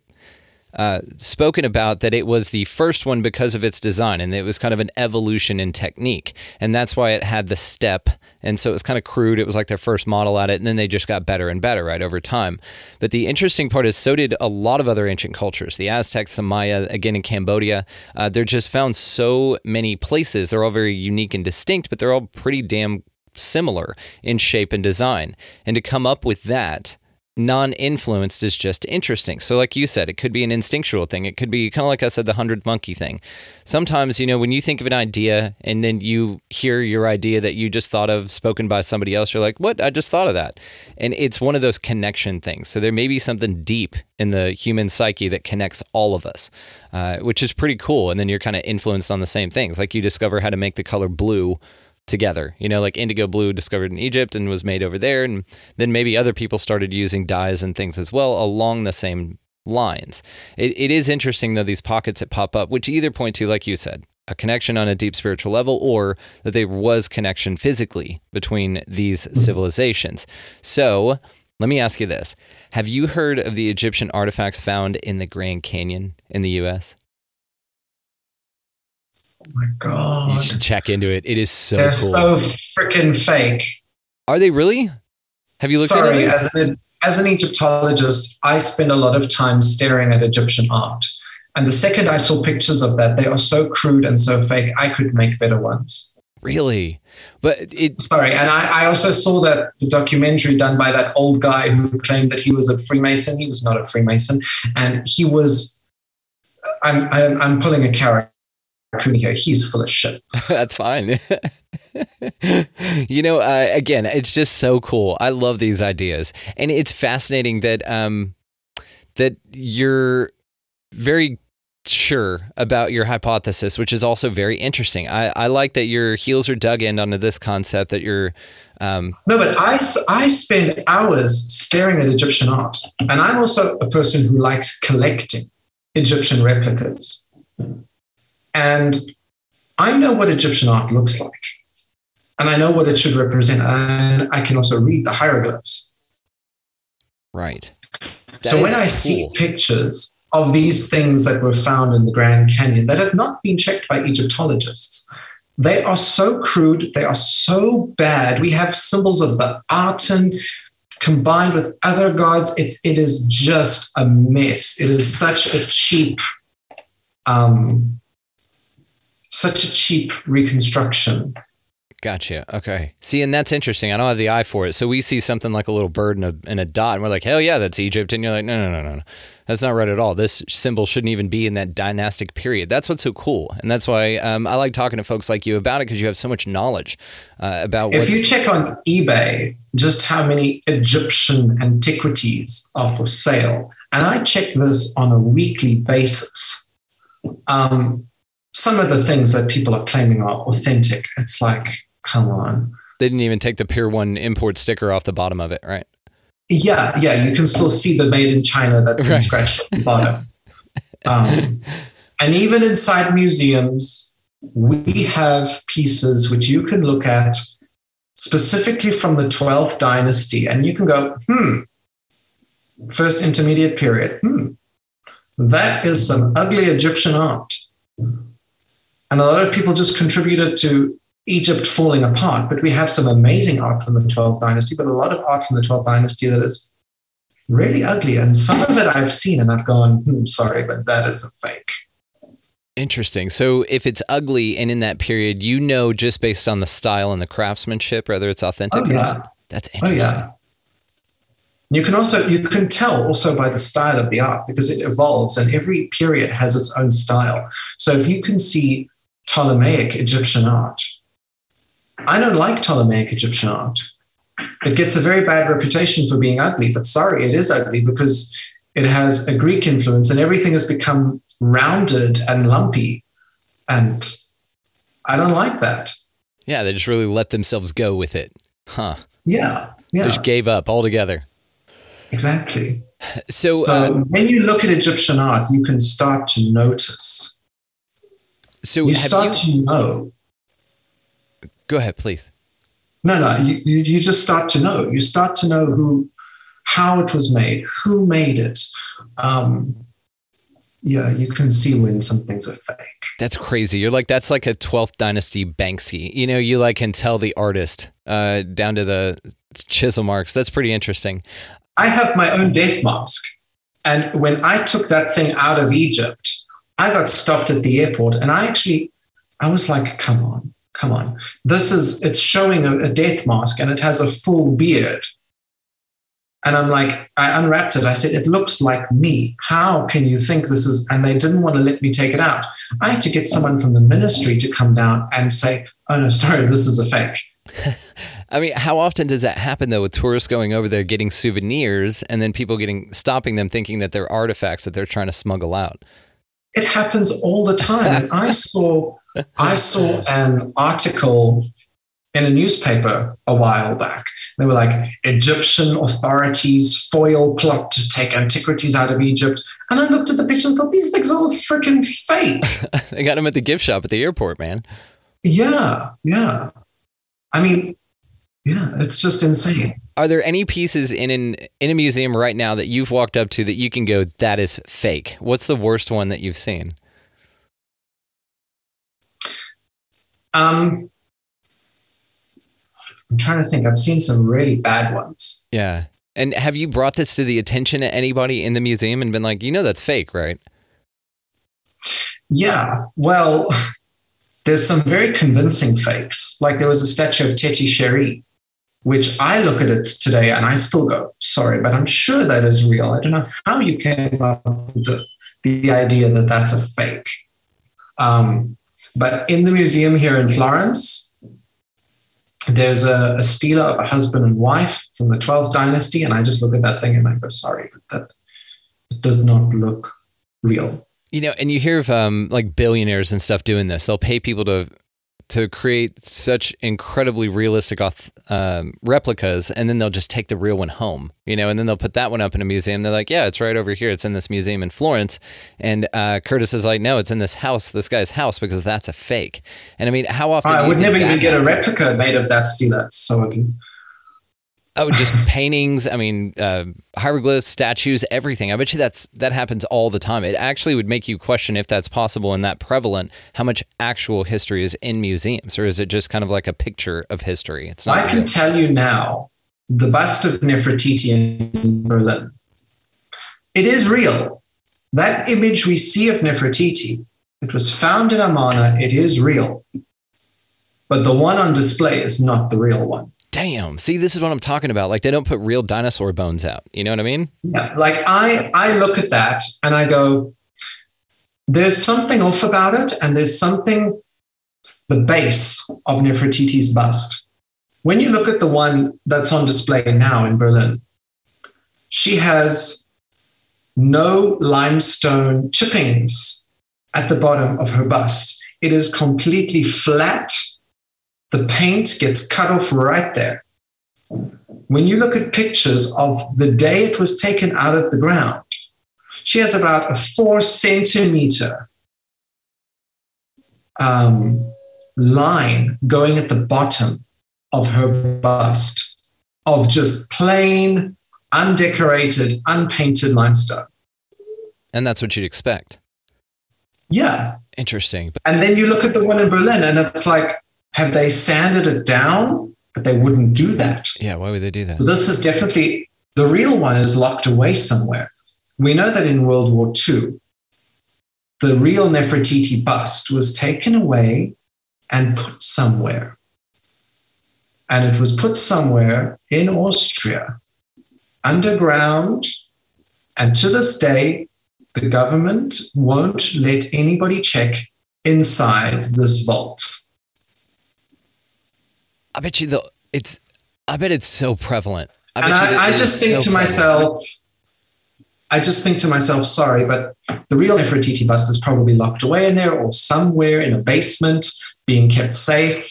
spoken about, that it was the first one because of its design, and it was kind of an evolution in technique, and that's why it had the step. And so it was kind of crude. It was like their first model at it, and then they just got better and better, right, over time. But the interesting part is, so did a lot of other ancient cultures. The Aztecs, the Maya, again in Cambodia, they're just found so many places. They're all very unique and distinct, but they're all pretty damn similar in shape and design. And to come up with that non-influenced is just interesting. So like you said, it could be an instinctual thing. It could be kind of like I said, the 100th monkey thing. Sometimes, you know, when you think of an idea and then you hear your idea that you just thought of spoken by somebody else, you're like, what? I just thought of that. And it's one of those connection things. So there may be something deep in the human psyche that connects all of us, which is pretty cool. And then you're kind of influenced on the same things. Like you discover how to make the color blue together, you know, like indigo blue discovered in Egypt and was made over there, and then maybe other people started using dyes and things as well along the same lines. It is interesting, though, these pockets that pop up, which either point to, like you said, a connection on a deep spiritual level, or that there was connection physically between these civilizations. So let me ask you this. Have you heard of the Egyptian artifacts found in the Grand Canyon in the U.S.? Oh my God. You should check into it. It is so They're cool. They're so freaking fake. Are they really? Have you looked at it? As an Egyptologist, I spend a lot of time staring at Egyptian art. And the second I saw pictures of that, they are so crude and so fake, I could make better ones. Really? But I also saw that the documentary done by that old guy who claimed that he was a Freemason. He was not a Freemason. And he was, I'm pulling a carrot here, he's full of shit. That's fine. You know, again, it's just so cool. I love these ideas, and it's fascinating that that you're very sure about your hypothesis, which is also very interesting. I like that your heels are dug in onto this concept that you're. No, but I spend hours staring at Egyptian art, and I'm also a person who likes collecting Egyptian replicas. And I know what Egyptian art looks like, and I know what it should represent, and I can also read the hieroglyphs. Right. So when I see pictures of these things that were found in the Grand Canyon that have not been checked by Egyptologists, They are so crude. They are so bad. We have symbols of the Aten combined with other gods. It is just a mess. It is such a cheap reconstruction. Gotcha. Okay. See, and that's interesting. I don't have the eye for it. So we see something like a little bird and a dot, and we're like, hell yeah, that's Egypt. And you're like, no. That's not right at all. This symbol shouldn't even be in that dynastic period. That's what's so cool. And that's why I like talking to folks like you about it, because you have so much knowledge about what's... If you check on eBay, just how many Egyptian antiquities are for sale, and I check this on a weekly basis, some of the things that people are claiming are authentic. It's like... Come on. They didn't even take the Pier 1 import sticker off the bottom of it, right? Yeah. You can still see the made in China that's been scratched at the bottom. And even inside museums, we have pieces which you can look at specifically from the 12th dynasty. And you can go, first intermediate period. That is some ugly Egyptian art. And a lot of people just contributed to Egypt falling apart, but we have some amazing art from the 12th dynasty, but a lot of art from the 12th dynasty that is really ugly. And some of it I've seen and I've gone, sorry, but that is a fake. Interesting. So if it's ugly and in that period, you know, just based on the style and the craftsmanship, whether it's authentic or not. That's interesting. Oh, yeah. You can tell also by the style of the art, because it evolves and every period has its own style. So if you can see Ptolemaic Egyptian art, I don't like Ptolemaic Egyptian art. It gets a very bad reputation for being ugly, but sorry, it is ugly because it has a Greek influence and everything has become rounded and lumpy. And I don't like that. Yeah, they just really let themselves go with it. Huh. Yeah. They just gave up altogether. Exactly. So when you look at Egyptian art, you can start to notice. So you start to know. Go ahead, please. No. You just start to know. You start to know how it was made, who made it. You can see when something's a fake. That's crazy. You're like, that's like a 12th dynasty Banksy. You know, you like can tell the artist down to the chisel marks. That's pretty interesting. I have my own death mask. And when I took that thing out of Egypt, I got stopped at the airport. And I was like, come on. It's showing a death mask and it has a full beard. And I'm like, I unwrapped it. I said, it looks like me. How can you think this is? And they didn't want to let me take it out. I had to get someone from the ministry to come down and say, oh no, sorry, this is a fake. I mean, how often does that happen though with tourists going over there getting souvenirs and then people stopping them thinking that they're artifacts that they're trying to smuggle out? It happens all the time. And I saw an article in a newspaper a while back. They were like, Egyptian authorities foil plot to take antiquities out of Egypt. And I looked at the picture and thought, these things are all freaking fake. They got them at the gift shop at the airport, man. Yeah. I mean, yeah, it's just insane. Are there any pieces in a museum right now that you've walked up to that you can go, that is fake? What's the worst one that you've seen? I'm trying to think. I've seen some really bad ones. Yeah. And have you brought this to the attention of anybody in the museum and been like, you know, that's fake, right? Yeah. Well, there's some very convincing fakes. Like there was a statue of Teti Cheri, which I look at it today and I still go, sorry, but I'm sure that is real. I don't know how you came up with the idea that that's a fake. But in the museum here in Florence, there's a stela of a husband and wife from the 12th dynasty. And I just look at that thing and I go, sorry, but that does not look real. You know, and you hear of like billionaires and stuff doing this. They'll pay people to create such incredibly realistic replicas, and then they'll just take the real one home, you know, and then they'll put that one up in a museum. They're like, yeah, it's right over here. It's in this museum in Florence. And Curtis is like, no, it's in this guy's house, because that's a fake. And I mean, how often... I would never even get a replica made of that stela. So Oh, just paintings. I mean, hieroglyphs, statues, everything. I bet you that happens all the time. It actually would make you question if that's possible and that prevalent, how much actual history is in museums, or is it just kind of like a picture of history? It's not. I can tell you now, the bust of Nefertiti in Berlin, it is real. That image we see of Nefertiti, it was found in Amana, it is real. But the one on display is not the real one. Damn. See, this is what I'm talking about. Like, they don't put real dinosaur bones out. You know what I mean? Yeah. Like, I look at that and I go, there's something off about it, and there's something, the base of Nefertiti's bust. When you look at the one that's on display now in Berlin, she has no limestone chippings at the bottom of her bust. It is completely flat. The paint gets cut off right there. When you look at pictures of the day it was taken out of the ground, she has about a 4-centimeter line going at the bottom of her bust of just plain, undecorated, unpainted limestone. And that's what you'd expect. Yeah. Interesting. And then you look at the one in Berlin and it's like, have they sanded it down? But they wouldn't do that. Yeah, why would they do that? So this is definitely, the real one is locked away somewhere. We know that in World War II, the real Nefertiti bust was taken away and put somewhere. And it was put somewhere in Austria, underground. And to this day, the government won't let anybody check inside this vault. I bet you it's so prevalent. I just think to myself, sorry, but the real Nefertiti bust is probably locked away in there or somewhere in a basement being kept safe.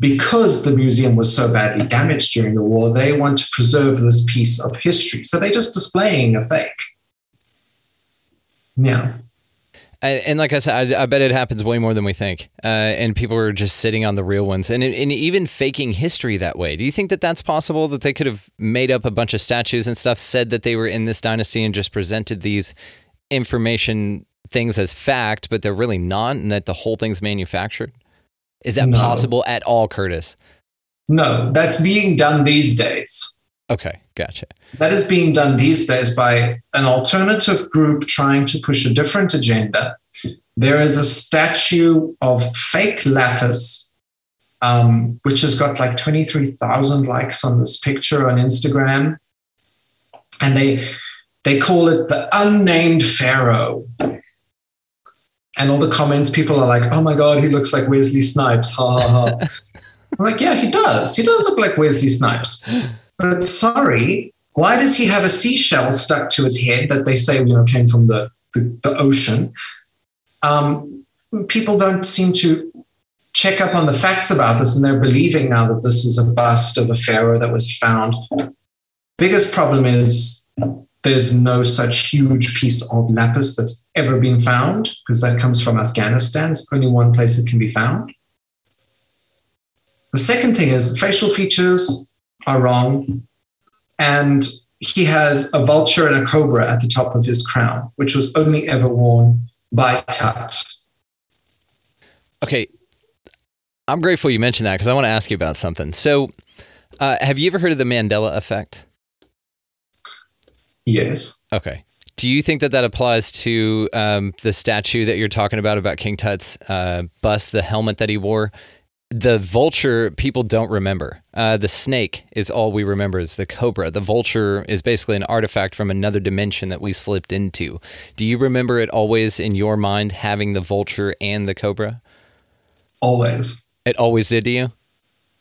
Because the museum was so badly damaged during the war, they want to preserve this piece of history. So they're just displaying a fake. Yeah. And like I said, I bet it happens way more than we think. And people are just sitting on the real ones and even faking history that way. Do you think that that's possible, that they could have made up a bunch of statues and stuff, said that they were in this dynasty and just presented these information things as fact, but they're really not, and that the whole thing's manufactured? Is that possible at all, Curtis? No, that's being done these days. Okay, gotcha. That is being done these days by an alternative group trying to push a different agenda. There is a statue of fake lapis, which has got like 23,000 likes on this picture on Instagram. And they call it the unnamed pharaoh. And all the comments, people are like, oh my God, he looks like Wesley Snipes. Ha, ha, ha. I'm like, yeah, he does. He does look like Wesley Snipes. But sorry, why does he have a seashell stuck to his head that they say, came from the ocean? People don't seem to check up on the facts about this, and they're believing now that this is a bust of a pharaoh that was found. Biggest problem is, there's no such huge piece of lapis that's ever been found, because that comes from Afghanistan. It's only one place it can be found. The second thing is facial features are wrong. And he has a vulture and a cobra at the top of his crown, which was only ever worn by Tut. Okay. I'm grateful you mentioned that, because I want to ask you about something. So have you ever heard of the Mandela effect? Yes. Okay. Do you think that applies to the statue that you're talking about King Tut's bust, the helmet that he wore? The vulture, people don't remember. The snake is all we remember is the cobra. The vulture is basically an artifact from another dimension that we slipped into. Do you remember it always in your mind having the vulture and the cobra? Always. It always did to you?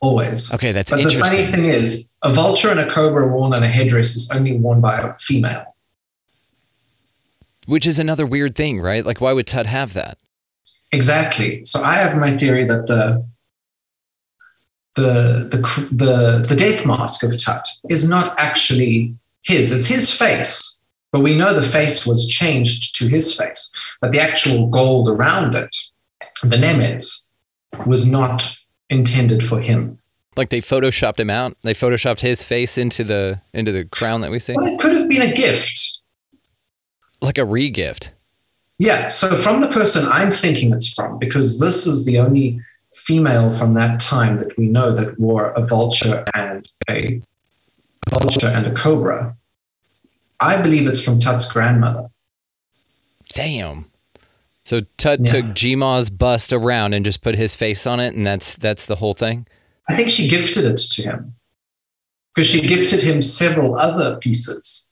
Always. Okay, that's interesting. But the funny thing is, a vulture and a cobra worn on a headdress is only worn by a female. Which is another weird thing, right? Like, why would Tut have that? Exactly. So I have my theory that the death mask of Tut is not actually his. It's his face, but we know the face was changed to his face. But the actual gold around it, the nemes, was not intended for him. Like they photoshopped him out. They photoshopped his face into the crown that we see. Well, it could have been a gift, like a re-gift. Yeah. So from the person I'm thinking it's from, because this is the only female from that time that we know that wore a vulture and a cobra. I believe it's from Tut's grandmother. Damn. So Tut took Jima's bust around and just put his face on it, and that's the whole thing? I think she gifted it to him, because she gifted him several other pieces.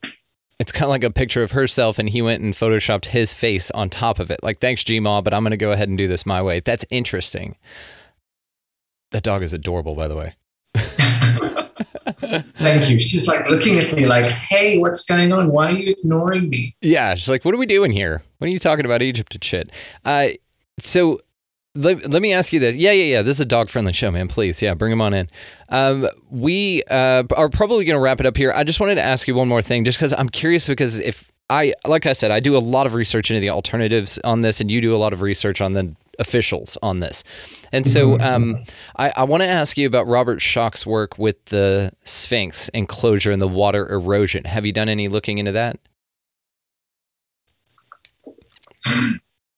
It's kind of like a picture of herself, and he went and photoshopped his face on top of it. Like, thanks, Jima, but I'm going to go ahead and do this my way. That's interesting. That dog is adorable, by the way. Thank you. She's like looking at me like, hey, what's going on? Why are you ignoring me? Yeah. She's like, what are we doing here? What are you talking about Egypt and shit? So let me ask you this. Yeah. This is a dog-friendly show, man. Please. Yeah. Bring him on in. We are probably going to wrap it up here. I just wanted to ask you one more thing, just because I'm curious, because like I said, I do a lot of research into the alternatives on this, and you do a lot of research on the officials on this. And so I want to ask you about Robert Schoch's work with the Sphinx enclosure and the water erosion. Have you done any looking into that?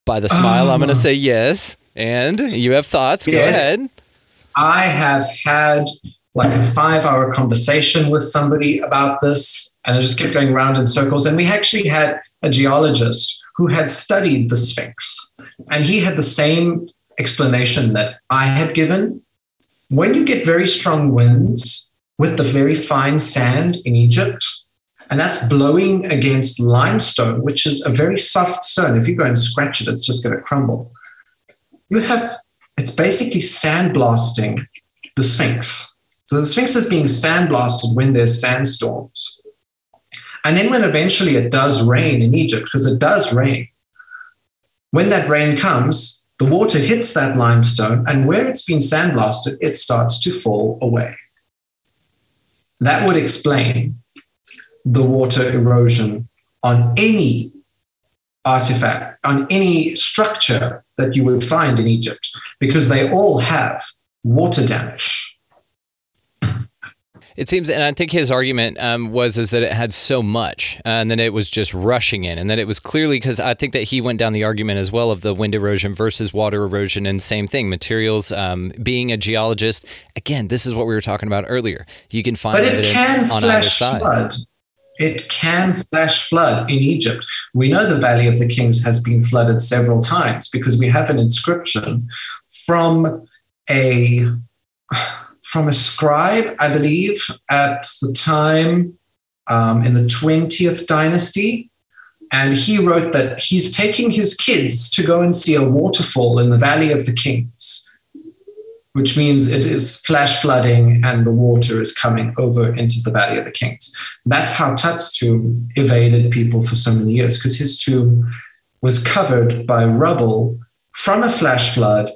By the smile, I'm going to say yes. And you have thoughts. Yes. Go ahead. I have had like a 5-hour conversation with somebody about this, and I just kept going round in circles. And we actually had a geologist who had studied the Sphinx, and he had the same explanation that I had given. When you get very strong winds with the very fine sand in Egypt, and that's blowing against limestone, which is a very soft stone. If you go and scratch it, it's just going to crumble. It's basically sandblasting the Sphinx. So the Sphinx is being sandblasted when there's sandstorms. And then when eventually it does rain in Egypt, because it does rain, when that rain comes, the water hits that limestone, and where it's been sandblasted, it starts to fall away. That would explain the water erosion on any artifact, on any structure that you would find in Egypt, because they all have water damage. It seems, and I think his argument was that it had so much, and then it was just rushing in, and that it was clearly, because I think that he went down the argument as well of the wind erosion versus water erosion, and same thing, materials. Being a geologist, again, this is what we were talking about earlier. You can find evidence on either side. It can flash flood in Egypt. We know the Valley of the Kings has been flooded several times because we have an inscription from a scribe, I believe, at the time in the 20th dynasty. And he wrote that he's taking his kids to go and see a waterfall in the Valley of the Kings, which means it is flash flooding and the water is coming over into the Valley of the Kings. That's how Tut's tomb evaded people for so many years, because his tomb was covered by rubble from a flash flood,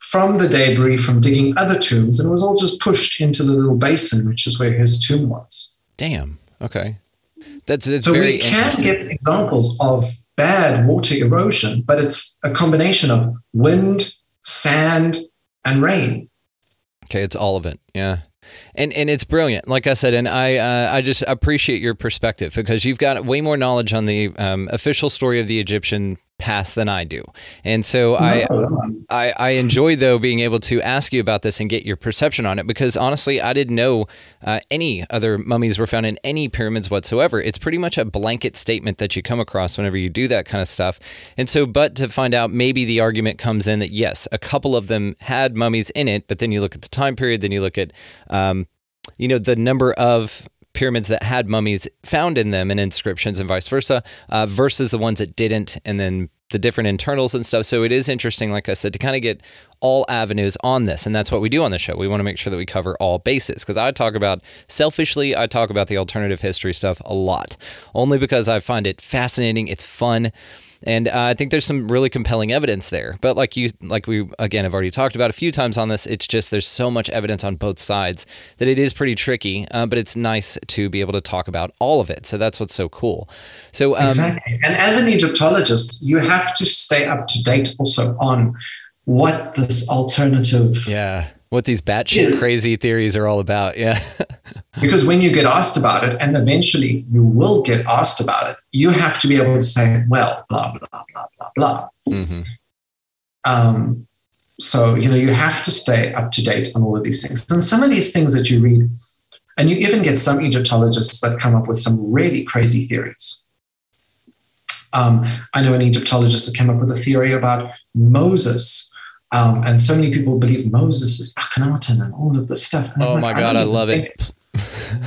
from the debris from digging other tombs, and was all just pushed into the little basin, which is where his tomb was. Damn. Okay. That's so very interesting. So we can get examples of bad water erosion, but it's a combination of wind, sand, and rain. Okay. It's all of it. Yeah. And it's brilliant, like I said, and I just appreciate your perspective, because you've got way more knowledge on the official story of the Egyptian past than I do. And so I enjoy, though, being able to ask you about this and get your perception on it, because honestly, I didn't know any other mummies were found in any pyramids whatsoever. It's pretty much a blanket statement that you come across whenever you do that kind of stuff. And so, but to find out, maybe the argument comes in that, yes, a couple of them had mummies in it, but then you look at the time period, then you look at the number of pyramids that had mummies found in them and inscriptions and vice versa versus the ones that didn't, and then the different internals and stuff. So it is interesting, like I said, to kind of get all avenues on this. And that's what we do on the show. We want to make sure that we cover all bases, because I talk about the alternative history stuff a lot, only because I find it fascinating. It's fun. And I think there's some really compelling evidence there. But like we, again, have already talked about a few times on this, it's just there's so much evidence on both sides that it is pretty tricky, but it's nice to be able to talk about all of it. So that's what's so cool. So exactly. And as an Egyptologist, you have to stay up to date also on what this alternative What these batshit crazy theories are all about, yeah. Because when you get asked about it, and eventually you will get asked about it, you have to be able to say, well, blah, blah, blah, blah, blah. Mm-hmm. So, you know, you have to stay up to date on all of these things. And some of these things that you read, and you even get some Egyptologists that come up with some really crazy theories. I know an Egyptologist that came up with a theory about Moses. And so many people believe Moses is Akhenaten and all of this stuff. And oh my God, I love it.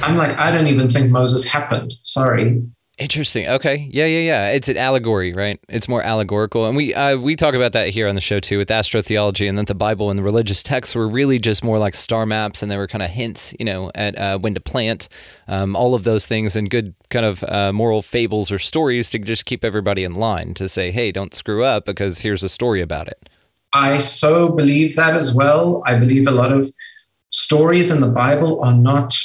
I'm like, I don't even think Moses happened. Sorry. Interesting. Okay. Yeah. It's an allegory, right? It's more allegorical. And we talk about that here on the show too with astrotheology, and that the Bible and the religious texts were really just more like star maps, and they were kind of hints, you know, at when to plant, all of those things, and good kind of moral fables or stories to just keep everybody in line to say, hey, don't screw up because here's a story about it. I so believe that as well. I believe a lot of stories in the Bible are not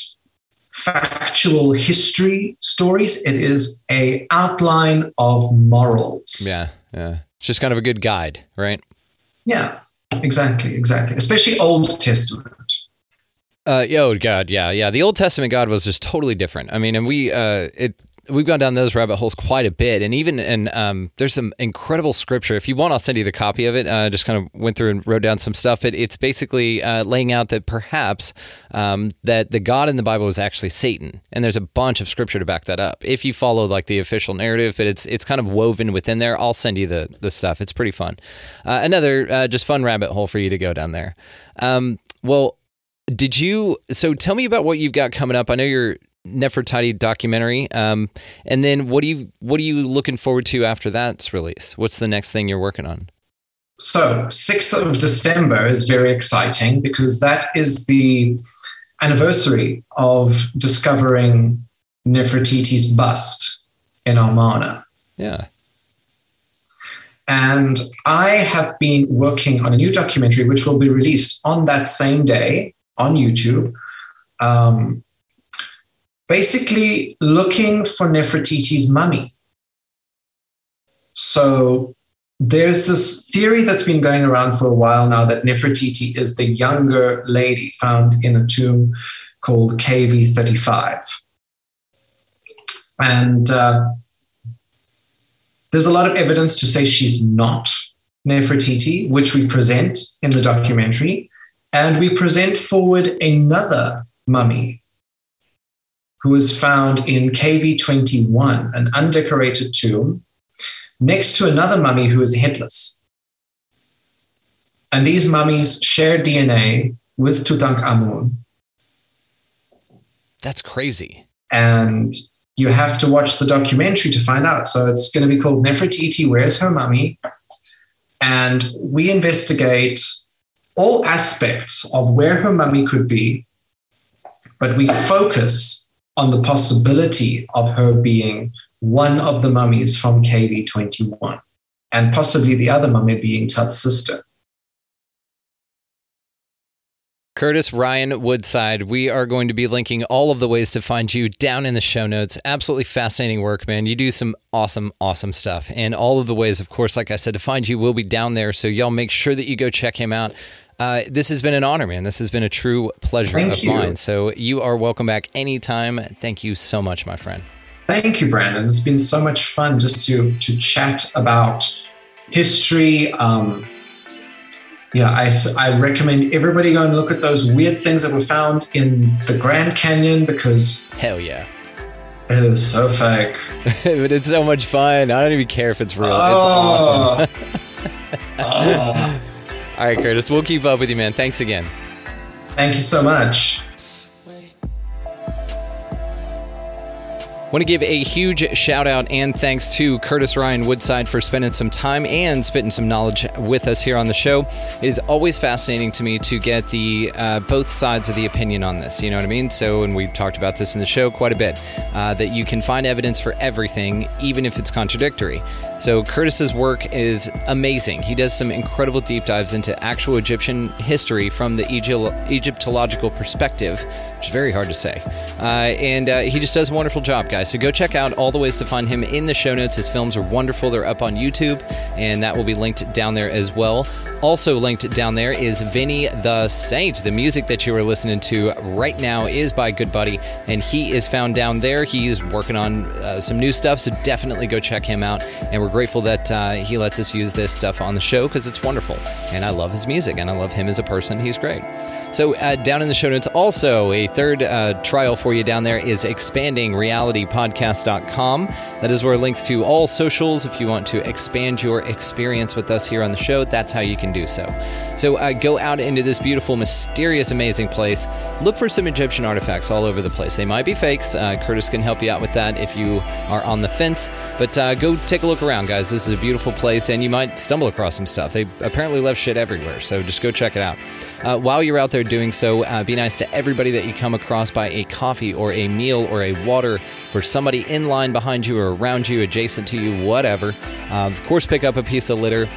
factual history stories. It is an outline of morals. Yeah. It's just kind of a good guide, right? Yeah, exactly. Especially Old Testament. Oh God, yeah. The Old Testament God was just totally different. I mean, and we've gone down those rabbit holes quite a bit, and even in there's some incredible scripture. If you want, I'll send you the copy of it. I just kind of went through and wrote down some stuff. It's basically laying out that perhaps that the God in the Bible was actually Satan, and there's a bunch of scripture to back that up if you follow like the official narrative. But it's kind of woven within there. I'll send you the stuff. It's pretty fun. Another just fun rabbit hole for you to go down there. So tell me about what you've got coming up. I know you're Nefertiti documentary, and then what are you looking forward to after that's released? What's the next thing you're working on? So 6th of December is very exciting because that is the anniversary of discovering Nefertiti's bust in Amarna. Yeah. And I have been working on a new documentary which will be released on that same day on YouTube. Basically looking for Nefertiti's mummy. So there's this theory that's been going around for a while now that Nefertiti is the younger lady found in a tomb called KV35. And there's a lot of evidence to say she's not Nefertiti, which we present in the documentary. And we present forward another mummy who was found in KV21, an undecorated tomb, next to another mummy who is headless. And these mummies share DNA with Tutankhamun. That's crazy. And you have to watch the documentary to find out. So it's going to be called Nefertiti, Where's Her Mummy? And we investigate all aspects of where her mummy could be, but we focus on the possibility of her being one of the mummies from KV21, and possibly the other mummy being Tut's sister. Curtis Ryan Woodside, we are going to be linking all of the ways to find you down in the show notes. Absolutely fascinating work, man. You do some awesome, awesome stuff. And all of the ways, of course, like I said, to find you will be down there. So y'all make sure that you go check him out. This has been an honor, man. This has been a true pleasure of mine. So you are welcome back anytime. Thank you so much, my friend. Thank you, Brandon. It's been so much fun just to chat about history. I recommend everybody go and look at those weird things that were found in the Grand Canyon because... Hell yeah. It was so fake. But it's so much fun. I don't even care if it's real. Oh. It's awesome. Oh. All right, Curtis, we'll keep up with you, man. Thanks again. Thank you so much. Want to give a huge shout out and thanks to Curtis Ryan Woodside for spending some time and spitting some knowledge with us here on the show. It is always fascinating to me to get the both sides of the opinion on this, you know what I mean? So, and we talked about this in the show quite a bit, that you can find evidence for everything, even if it's contradictory. So Curtis's work is amazing. He does some incredible deep dives into actual Egyptian history from the Egyptological perspective, which is very hard to say. And he just does a wonderful job, guys. So go check out all the ways to find him in the show notes. His films are wonderful. They're up on YouTube, and that will be linked down there as well. Also linked down there is Vinny the Saint. The music that you are listening to right now is by Good Buddy, and he is found down there. He's working on some new stuff, so definitely go check him out. And we're grateful that he lets us use this stuff on the show because it's wonderful. And I love his music, and I love him as a person. He's great. So down in the show notes, also a third trial for you down there is expandingrealitypodcast.com. That is where links to all socials. If you want to expand your experience with us here on the show, that's how you can do so. So go out into this beautiful, mysterious, amazing place. Look for some Egyptian artifacts all over the place. They might be fakes. Curtis can help you out with that if you are on the fence. But go take a look around, guys. This is a beautiful place, and you might stumble across some stuff. They apparently left shit everywhere, so just go check it out. While you're out there doing so, be nice to everybody that you come across. Buy a coffee or a meal or a water for somebody in line behind you or around you, adjacent to you, whatever. Of course, pick up a piece of litter.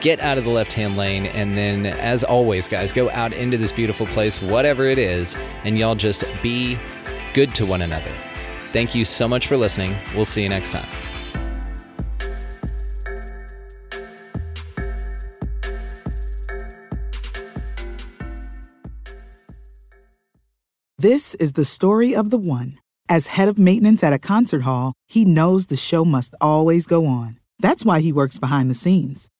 Get out of the left-hand lane, and then, as always, guys, go out into this beautiful place, whatever it is, and y'all just be good to one another. Thank you so much for listening. We'll see you next time. This is the story of the one. As head of maintenance at a concert hall, he knows the show must always go on. That's why he works behind the scenes,